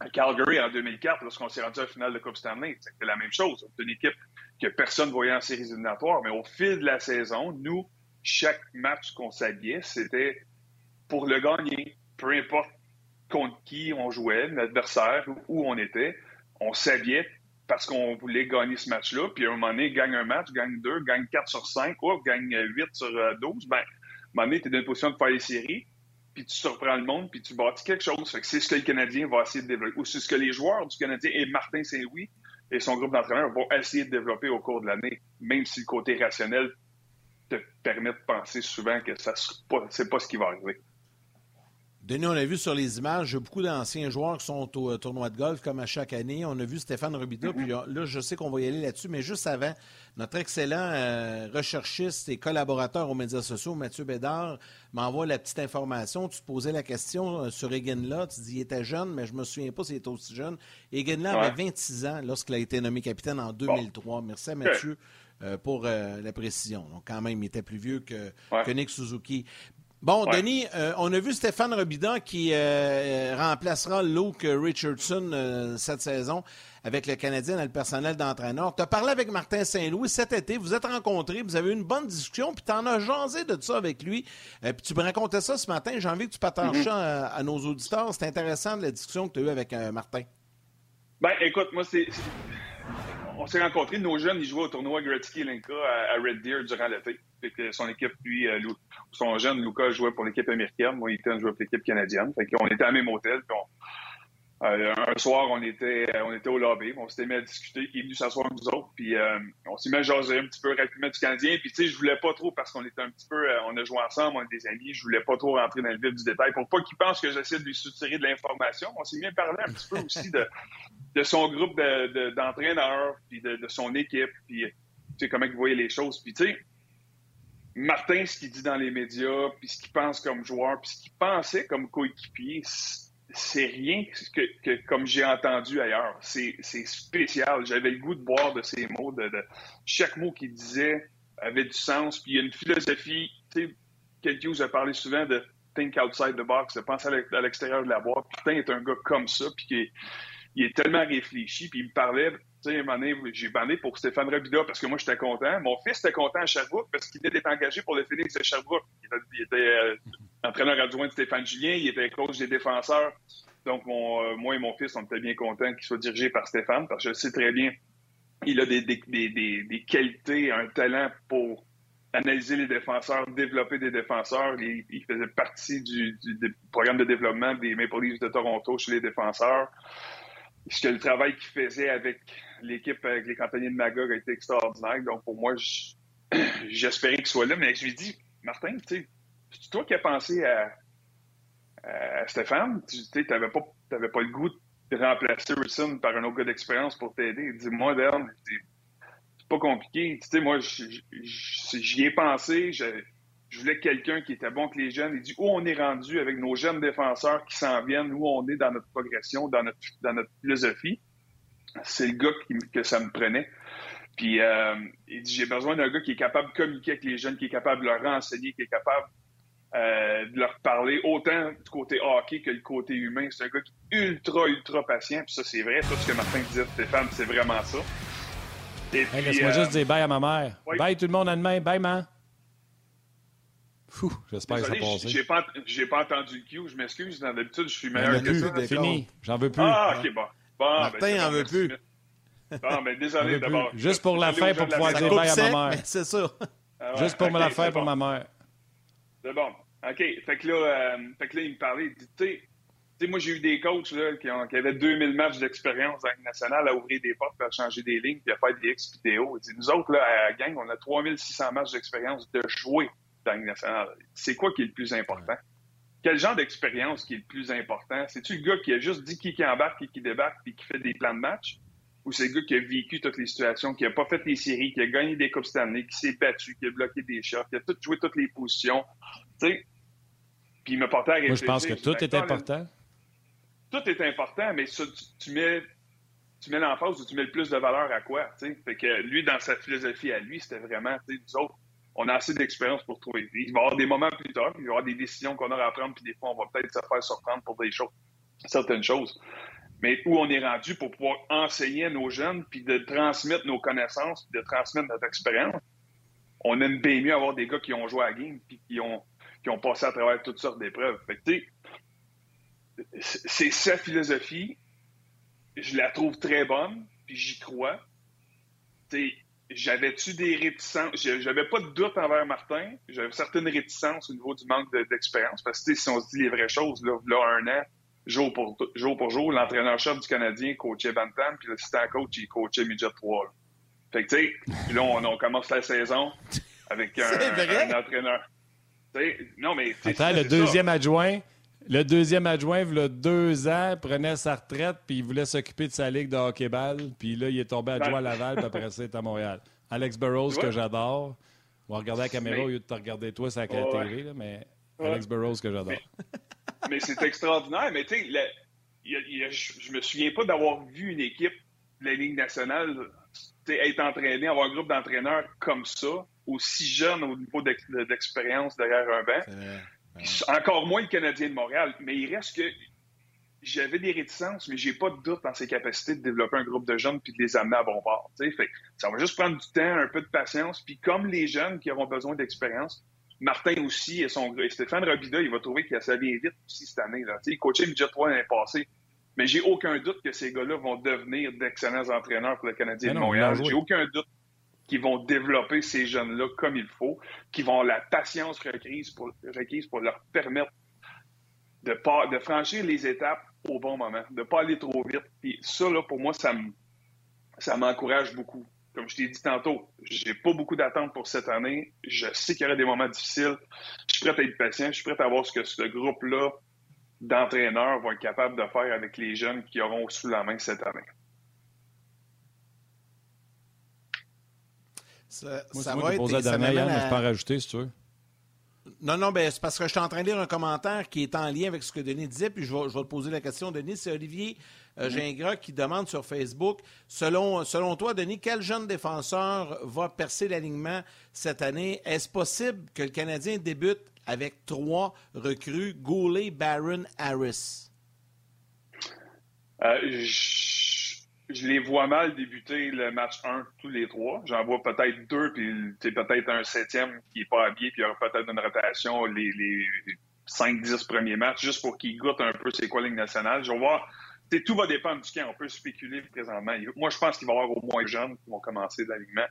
À Calgary, en deux mille quatre, lorsqu'on s'est rendu à la finale de Coupe Stanley, c'était la même chose. C'est une équipe que personne ne voyait en séries éliminatoires, mais au fil de la saison, nous, chaque match qu'on s'alliait, c'était pour le gagner. Peu importe contre qui on jouait, l'adversaire, où on était, on s'alliait parce qu'on voulait gagner ce match-là. Puis à un moment donné, gagne un match, gagne deux, gagne quatre sur cinq, oh, gagne huit sur douze. Ben, à un moment donné, tu es dans une position de faire les séries, puis tu surprends le monde, puis tu bâtis quelque chose. Fait que c'est ce que le Canadien va essayer de développer. Ou c'est ce que les joueurs du Canadien et Martin Saint-Louis et son groupe d'entraîneurs vont essayer de développer au cours de l'année, même si le côté rationnel te permet de penser souvent que ça c'est pas ce qui va arriver. Denis, on a vu sur les images beaucoup d'anciens joueurs qui sont au tournoi de golf, comme à chaque année. On a vu Stéphane Robidas, mm-hmm. puis là, je sais qu'on va y aller là-dessus, mais juste avant, notre excellent euh, recherchiste et collaborateur aux médias sociaux, Mathieu Bédard, m'envoie la petite information. Tu te posais la question euh, sur Eginla. Tu dis, il était jeune, mais je me souviens pas s'il était aussi jeune. Eginla ouais. avait vingt-six ans lorsqu'il a été nommé capitaine en deux mille trois. Bon. Merci à Mathieu okay. euh, pour euh, la précision. Donc, quand même, il était plus vieux que, ouais. que Nick Suzuki. Bon, ouais. Denis, euh, on a vu Stéphane Robidas qui euh, remplacera Luke Richardson euh, cette saison avec le Canadien dans le personnel d'entraîneur. Tu as parlé avec Martin Saint-Louis cet été, vous êtes rencontrés, vous avez eu une bonne discussion, puis tu en as jasé de ça avec lui. Euh, puis tu me racontais ça ce matin, j'ai envie que tu partages mm-hmm. ça à, à nos auditeurs. C'est intéressant de la discussion que tu as eue avec euh, Martin. Ben, écoute, moi, c'est... c'est... On s'est rencontrés, nos jeunes, ils jouaient au tournoi Gretzky-Linka à Red Deer durant l'été. Fait que son équipe, lui, son jeune, Lucas, jouait pour l'équipe américaine. Moi, Ethan jouait pour l'équipe canadienne. Fait qu'on était à même hôtel. Puis on... euh, un soir, on était, on était au lobby. On s'était mis à discuter. Il est venu s'asseoir avec nous autres. Puis euh, on s'est mis à jaser un petit peu rapidement du Canadien. Puis tu sais, je voulais pas trop, parce qu'on était un petit peu... Euh, on a joué ensemble, on est des amis. Je voulais pas trop rentrer dans le vif du détail pour pas qu'il pense que j'essaie de lui soutirer de l'information. On s'est mis à parler un petit peu aussi de... de son groupe de, de, d'entraîneurs, puis de, de son équipe, puis tu sais, comment il voyait les choses. Puis tu sais, Martin, ce qu'il dit dans les médias, puis ce qu'il pense comme joueur, puis ce qu'il pensait comme coéquipier, c'est rien que, que comme j'ai entendu ailleurs. C'est, c'est spécial. J'avais le goût de boire de ses mots. De, de... Chaque mot qu'il disait avait du sens, puis il y a une philosophie. Tu sais, Kent Hughes a parlé souvent de « think outside the box », de penser à l'extérieur de la boîte. Putain, est un gars comme ça, puis qui est... Il est tellement réfléchi, puis il me parlait, tu sais, à un moment donné, j'ai bandé pour Stéphane Robidas parce que moi, j'étais content. Mon fils était content à Sherbrooke parce qu'il venait d'être engagé pour le Phoenix de Sherbrooke. Il était, il était euh, entraîneur adjoint de Stéphane Julien, il était coach des défenseurs. Donc, mon, euh, moi et mon fils, on était bien contents qu'il soit dirigé par Stéphane, parce que je sais très bien, il a des, des, des, des qualités, un talent pour analyser les défenseurs, développer des défenseurs. Il, il faisait partie du, du, du programme de développement des Maple Leafs de Toronto chez les défenseurs. Parce que le travail qu'il faisait avec l'équipe, avec les Canadiens de Magog, a été extraordinaire. Donc, pour moi, je... j'espérais qu'il soit là. Mais je lui ai dit, Martin, tu sais, c'est toi qui as pensé à, à Stéphane. Tu sais, t'avais pas... t'avais pas le goût de remplacer Wilson par un autre gars d'expérience pour t'aider. Il dit, moi, Dan, c'est pas compliqué. Tu sais, moi, j'y ai pensé. Je... je voulais quelqu'un qui était bon que les jeunes. Il dit, où on est rendu avec nos jeunes défenseurs qui s'en viennent, où on est dans notre progression, dans notre, dans notre philosophie. C'est le gars qui, que ça me prenait. Puis euh, il dit, j'ai besoin d'un gars qui est capable de communiquer avec les jeunes, qui est capable de leur enseigner, qui est capable euh, de leur parler autant du côté hockey que du côté humain. C'est un gars qui est ultra, ultra patient. Puis ça, c'est vrai. Tout ce que Martin disait de Stéphane, c'est vraiment ça. Et hey, puis, laisse-moi euh... juste dire bye à ma mère. Oui. Bye tout le monde à demain. Bye, man. Fou, j'espère désolé, que ça passe. J'ai pas, j'ai pas entendu le cue, je m'excuse. Dans l'habitude, je suis meilleur que ça. C'est fini, j'en veux plus. Ah, OK, bon. bon Martin, ben, j'en veux plus. Bon, ben, désolé d'abord. Juste pour la fin, pour pouvoir dire bye à ma mère. C'est ça. Ah ouais, Juste pour okay, me la faire pour bon. ma mère. C'est bon. OK, fait que là, euh, fait que là il me parlait, il dit, tu sais, moi, j'ai eu des coachs là, qui, ont, qui avaient deux mille matchs d'expérience dans la Ligue nationale à ouvrir des portes, à changer des lignes, puis à faire des X vidéo. Il dit, nous autres, là, à la gang, on a trois mille six cents matchs d'expérience de jouer. Nationale. C'est quoi qui est le plus important? Quel genre d'expérience qui est le plus important? C'est-tu le gars qui a juste dit qui qui embarque et qui débarque et qui fait des plans de match? Ou c'est le gars qui a vécu toutes les situations, qui n'a pas fait les séries, qui a gagné des Coupes Stanley, qui s'est battu, qui a bloqué des shots, qui a tout joué toutes les positions? Tu sais, puis il me portait à réfléchir. Moi, je pense que tout est important. Là, tout est important, mais ça, tu, tu mets... tu mets l'emphase ou tu mets le plus de valeur à quoi? T'sais? Fait que lui, dans sa philosophie à lui, c'était vraiment, nous autres, on a assez d'expérience pour trouver. Il va y avoir des moments plus tard, il va y avoir des décisions qu'on aura à prendre, puis des fois, on va peut-être se faire surprendre pour des choses, certaines choses. Mais où on est rendu pour pouvoir enseigner à nos jeunes, puis de transmettre nos connaissances, puis de transmettre notre expérience, on aime bien mieux avoir des gars qui ont joué à la game, puis qui ont, qui ont passé à travers toutes sortes d'épreuves. Fait que, tu sais, c'est sa philosophie. Je la trouve très bonne, puis j'y crois. T'sais, j'avais-tu des réticences? J'avais pas de doute envers Martin. J'avais certaines réticences au niveau du manque de, d'expérience. Parce que si on se dit les vraies choses, là, là un an, jour pour jour, pour jour l'entraîneur-chef du Canadien coachait Bantam, puis l'assistant-coach, il coachait Midget trois. Là. Fait que, tu sais, là, on, on commence la saison avec un, un entraîneur. T'sais, non, mais... T'sais, Attends, c'est, le c'est deuxième ça. adjoint... Le deuxième adjoint, il y a deux ans, prenait sa retraite, puis il voulait s'occuper de sa ligue de hockey-ball. Puis là, il est tombé adjoint à Laval, puis après ça, il est à Montréal. Alex Burrows, que j'adore. On va regarder la caméra mais... au lieu de te regarder toi sur la ouais. télé, là, mais ouais. Alex Burrows, que j'adore. Mais, mais c'est extraordinaire. Mais tu sais, la... je me souviens pas d'avoir vu une équipe de la Ligue nationale être entraînée, avoir un groupe d'entraîneurs comme ça, aussi jeune au niveau d'expérience derrière un banc. C'est... Encore moins le Canadien de Montréal, mais il reste que j'avais des réticences, mais j'ai pas de doute dans ses capacités de développer un groupe de jeunes puis de les amener à bon port. Fait, ça va juste prendre du temps, un peu de patience, puis comme les jeunes qui auront besoin d'expérience, Martin aussi et son et Stéphane Robidas, il va trouver qu'il ça vient vite aussi cette année. Là. Il coachait Midget trois l'année passée, mais j'ai aucun doute que ces gars-là vont devenir d'excellents entraîneurs pour le Canadien non, de Montréal. J'ai aucun doute qui vont développer ces jeunes-là comme il faut, qui vont avoir la patience requise pour, requise pour leur permettre de, pas, de franchir les étapes au bon moment, de ne pas aller trop vite. Puis ça, là, pour moi, ça, m, ça m'encourage beaucoup. Comme je t'ai dit tantôt, j'ai pas beaucoup d'attentes pour cette année. Je sais qu'il y aura des moments difficiles. Je suis prêt à être patient. Je suis prêt à voir ce que ce groupe-là d'entraîneurs va être capable de faire avec les jeunes qui auront sous la main cette année. Ça, moi, ça va être... Ça dernière, Yann, à... mais je peux en rajouter, si tu veux. Non, non, ben, c'est parce que je suis en train de lire un commentaire qui est en lien avec ce que Denis disait, puis je vais, je vais te poser la question, Denis. C'est Olivier euh, mm-hmm. Gingras qui demande sur Facebook, selon, selon toi, Denis, quel jeune défenseur va percer l'alignement cette année? Est-ce possible que le Canadien débute avec trois recrues, Goulet, Barron, Harris? Euh, je... Je les vois mal débuter le match un, tous les trois. J'en vois peut-être deux, puis c'est peut-être un septième qui n'est pas habillé, puis il y aura peut-être une rotation les, les cinq dix premiers matchs, juste pour qu'ils goûtent un peu c'est quoi la Ligue nationale. Je vais voir. T'sais, tout va dépendre du camp. On peut spéculer présentement. Moi, je pense qu'il va y avoir au moins des jeunes qui vont commencer l'alignement.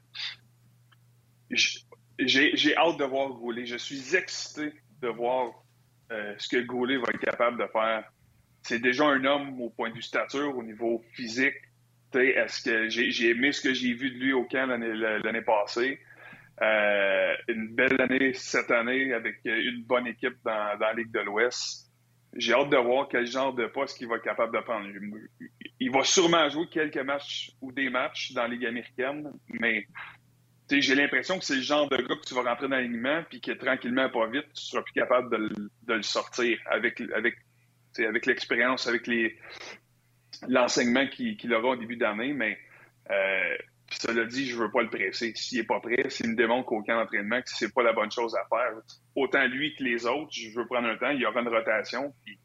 J'ai, j'ai hâte de voir Goulet. Je suis excité de voir euh, ce que Goulet va être capable de faire. C'est déjà un homme au point de vue stature, au niveau physique. T'sais, est-ce que j'ai, j'ai aimé ce que j'ai vu de lui au camp l'année, l'année passée. Euh, une belle année cette année avec une bonne équipe dans, dans la Ligue de l'Ouest. J'ai hâte de voir quel genre de poste qu'il va être capable de prendre. Il va sûrement jouer quelques matchs ou des matchs dans la Ligue américaine, mais j'ai l'impression que c'est le genre de gars que tu vas rentrer dans l'alignement puis que tranquillement, pas vite, tu seras plus capable de, de le sortir avec, avec, avec l'expérience, avec les... l'enseignement qu'il, qu'il aura au début d'année, mais euh, cela dit, je ne veux pas le presser. S'il n'est pas prêt, s'il me démontre qu'au camp d'entraînement que ce n'est pas la bonne chose à faire, autant lui que les autres, je veux prendre un temps, il y aura une rotation, puis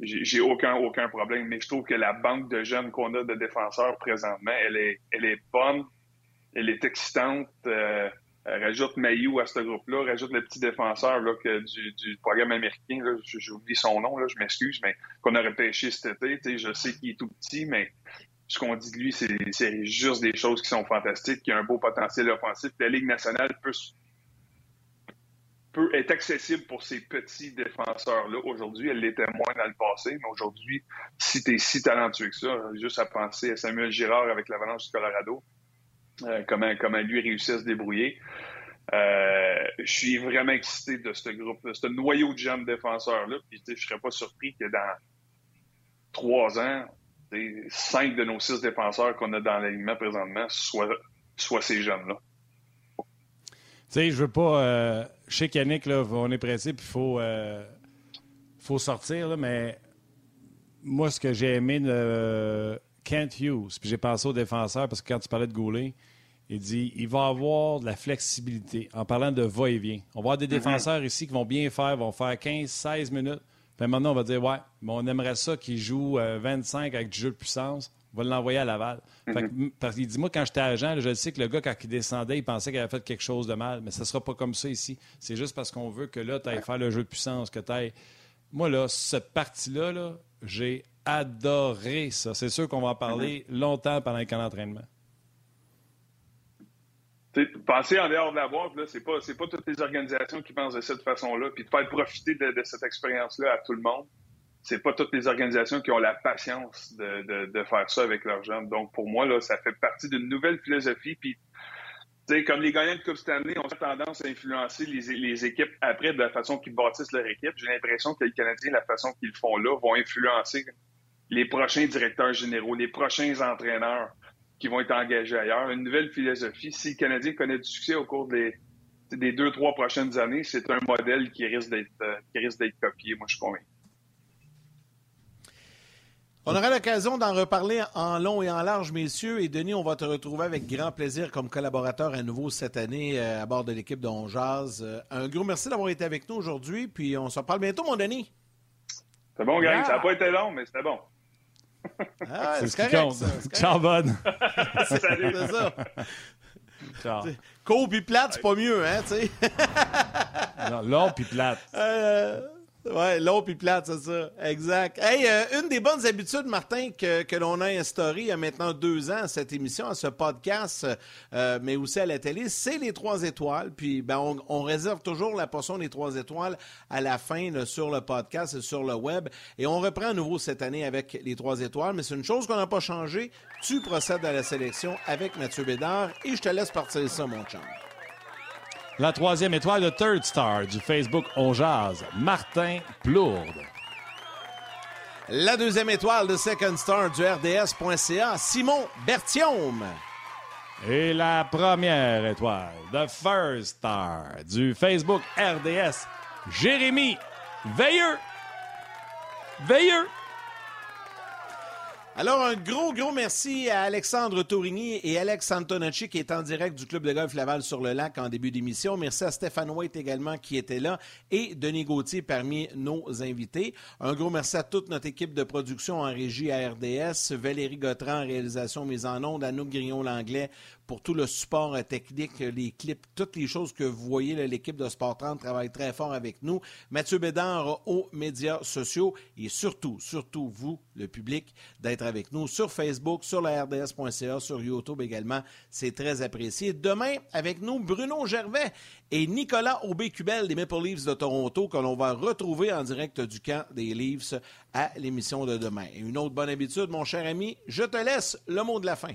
j'ai, j'ai aucun, aucun problème. Mais je trouve que la banque de jeunes qu'on a de défenseurs présentement, elle est, elle est bonne, elle est excitante. Euh, rajoute Mailloux à ce groupe-là, rajoute le petit défenseur là, que du, du programme américain, là, j'oublie son nom, là, je m'excuse, mais qu'on a repêché cet été. Je sais qu'il est tout petit, mais ce qu'on dit de lui, c'est, c'est juste des choses qui sont fantastiques, qu'il a un beau potentiel offensif. La Ligue nationale peut, peut être accessible pour ces petits défenseurs-là. Aujourd'hui, elle l'était moins dans le passé, mais aujourd'hui, si tu es si talentueux que ça, juste à penser à Samuel Girard avec l'Avalanche du Colorado, Euh, comment, comment lui réussit à se débrouiller. Euh, je suis vraiment excité de ce groupe, ce noyau de jeunes défenseurs-là. Puis, je ne serais pas surpris que dans trois ans, cinq de nos six défenseurs qu'on a dans l'alignement présentement soient, soient ces jeunes-là. Tu sais, je veux pas... Euh, je sais qu'Yannick, là, on est pressé, puis il faut, euh, faut sortir, là, mais moi, ce que j'ai aimé de Kent Hughes, puis j'ai pensé aux défenseurs, parce que quand tu parlais de Goulet, il dit il va avoir de la flexibilité, en parlant de va-et-vient. On va avoir des mm-hmm. défenseurs ici qui vont bien faire, vont faire quinze seize minutes. Puis maintenant, on va dire ouais, mais on aimerait ça qu'il joue euh, vingt-cinq avec du jeu de puissance. On va l'envoyer à Laval. Fait que, mm-hmm. Parce qu'il dit, moi, quand j'étais agent, là, je sais que le gars, quand il descendait, il pensait qu'il avait fait quelque chose de mal. Mais ça ne sera pas comme ça ici. C'est juste parce qu'on veut que là, tu ailles faire le jeu de puissance, que tu ailles... Moi, là, cette partie-là, là, j'ai adoré ça. C'est sûr qu'on va en parler mm-hmm. longtemps pendant le camp d'entraînement. T'sais, penser en dehors de la boîte, là, c'est pas, c'est pas toutes les organisations qui pensent de cette façon-là. Puis de faire profiter de, de cette expérience-là à tout le monde. C'est pas toutes les organisations qui ont la patience de, de, de faire ça avec leurs jeunes. Donc, pour moi, là, ça fait partie d'une nouvelle philosophie. Puis, tu sais, comme les gagnants de Coupe Stanley ont tendance à influencer les, les équipes après de la façon qu'ils bâtissent leur équipe, j'ai l'impression que les Canadiens, la façon qu'ils le font là, vont influencer les prochains directeurs généraux, les prochains entraîneurs qui vont être engagés ailleurs. Une nouvelle philosophie. Si le Canadien connaît du succès au cours des, des deux, trois prochaines années, c'est un modèle qui risque d'être, qui risque d'être copié. Moi, je suis convaincu. On aura l'occasion d'en reparler en long et en large, messieurs. Et Denis, on va te retrouver avec grand plaisir comme collaborateur à nouveau cette année à bord de l'équipe de Ongeance. Un gros merci d'avoir été avec nous aujourd'hui. Puis on se reparle bientôt, mon Denis. C'est bon, gang. Ah. Ça n'a pas été long, mais c'était bon. Ah, c'est, c'est correct, ça. C'est chambonne. C'est, c'est ça. Ciao. Court puis plate, c'est pas mieux, hein, tu sais. Non, long puis plate. Euh... Oui, long puis plate, c'est ça. Exact. Hey, euh, une des bonnes habitudes, Martin, que, que l'on a instaurée il y a maintenant deux ans à cette émission, à ce podcast, euh, mais aussi à la télé, c'est les trois étoiles. Puis, ben, on, on réserve toujours la portion des trois étoiles à la fin là, sur le podcast et sur le web. Et on reprend à nouveau cette année avec les trois étoiles, mais c'est une chose qu'on n'a pas changée. Tu procèdes à la sélection avec Mathieu Bédard et je te laisse partir ça, mon chum. La troisième étoile, le Third Star du Facebook On Jase, Martin Plourde. La deuxième étoile, le Second Star du R D S point C A, Simon Bertiome. Et la première étoile, le First Star du Facebook R D S, Jérémy Veilleux. Veilleux. Alors, un gros, gros merci à Alexandre Tourigny et Alex Antonacci qui est en direct du club de golf Laval-sur-le-Lac en début d'émission. Merci à Stéphane Waite également qui était là et Denis Gauthier parmi nos invités. Un gros merci à toute notre équipe de production en régie à R D S, Valérie Gautrin en réalisation mise en onde, Anouk Grignon-Langlais pour tout le support technique, les clips, toutes les choses que vous voyez. Là, l'équipe de Sport trente travaille très fort avec nous. Mathieu Bédard aux médias sociaux et surtout, surtout vous, le public, d'être avec nous sur Facebook, sur la R D S point C A, sur YouTube également. C'est très apprécié. Demain, avec nous, Bruno Gervais et Nicolas Aubé-Cubel des Maple Leafs de Toronto que l'on va retrouver en direct du camp des Leafs à l'émission de demain. Et une autre bonne habitude, mon cher ami, je te laisse le mot de la fin.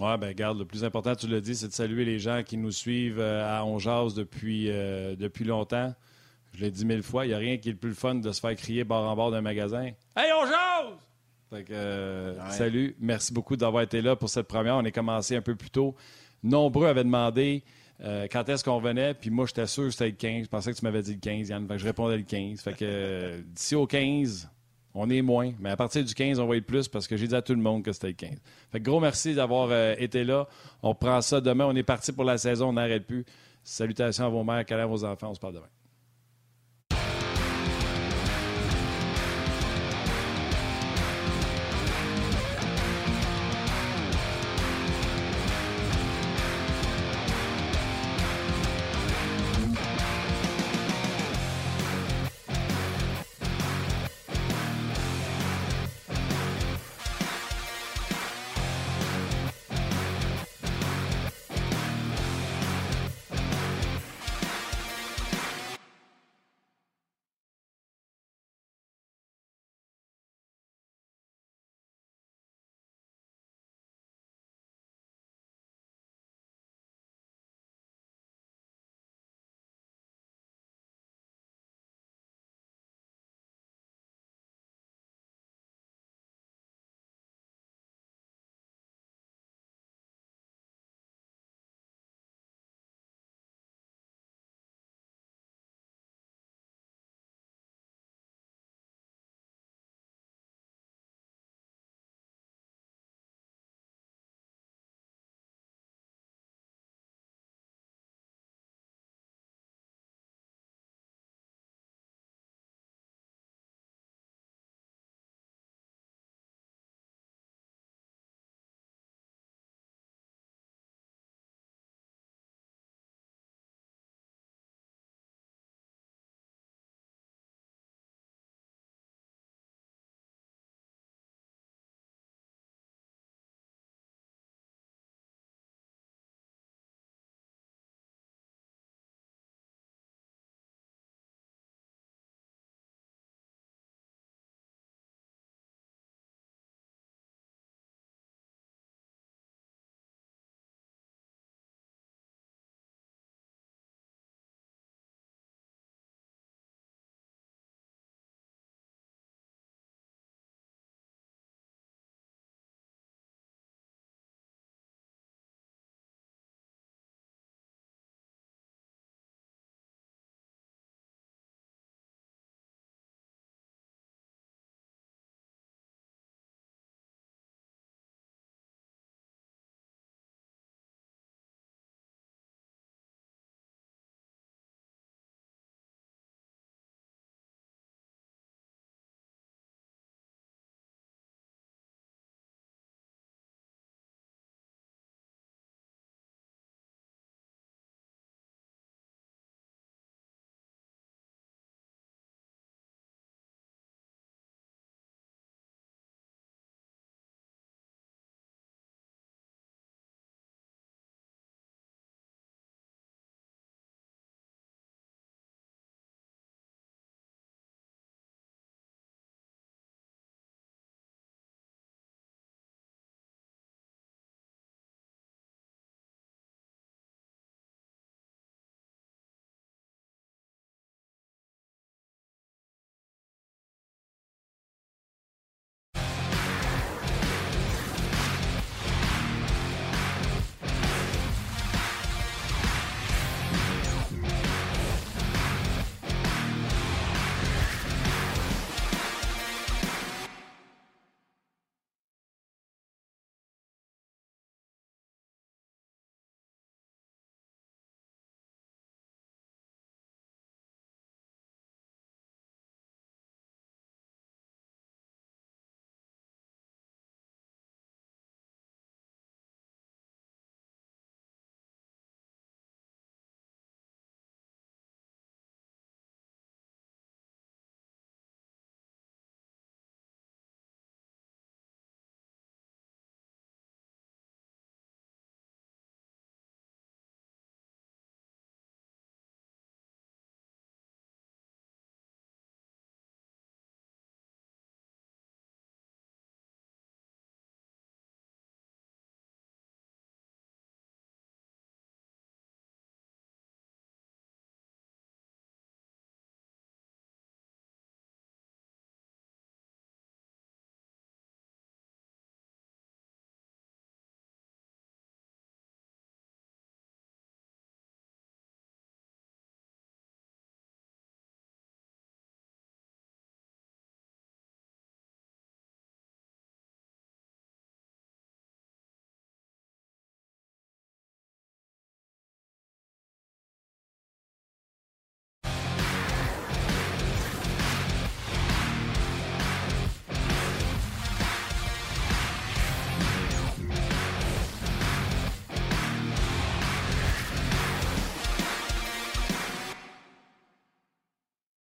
Oui, bien, regarde, le plus important, tu l'as dit, c'est de saluer les gens qui nous suivent euh, à Ongeance depuis, euh, depuis longtemps. Je l'ai dit mille fois, il n'y a rien qui est le plus fun de se faire crier bord en bord d'un magasin. « Hey, Ongeance! » Fait que, euh, ouais. Salut, merci beaucoup d'avoir été là pour cette première. On est commencé un peu plus tôt. Nombreux avaient demandé euh, quand est-ce qu'on venait, puis moi, j'étais sûr que c'était le quinze. Je pensais que tu m'avais dit le quinze, Yann. Fait que je répondais le quinze. Fait que euh, d'ici au quinze... on est moins, mais à partir du quinze, on va être plus parce que j'ai dit à tout le monde que c'était le quinze. Fait que gros merci d'avoir euh, été là. On prend ça demain. On est parti pour la saison. On n'arrête plus. Salutations à vos mères, câlins à vos enfants. On se parle demain.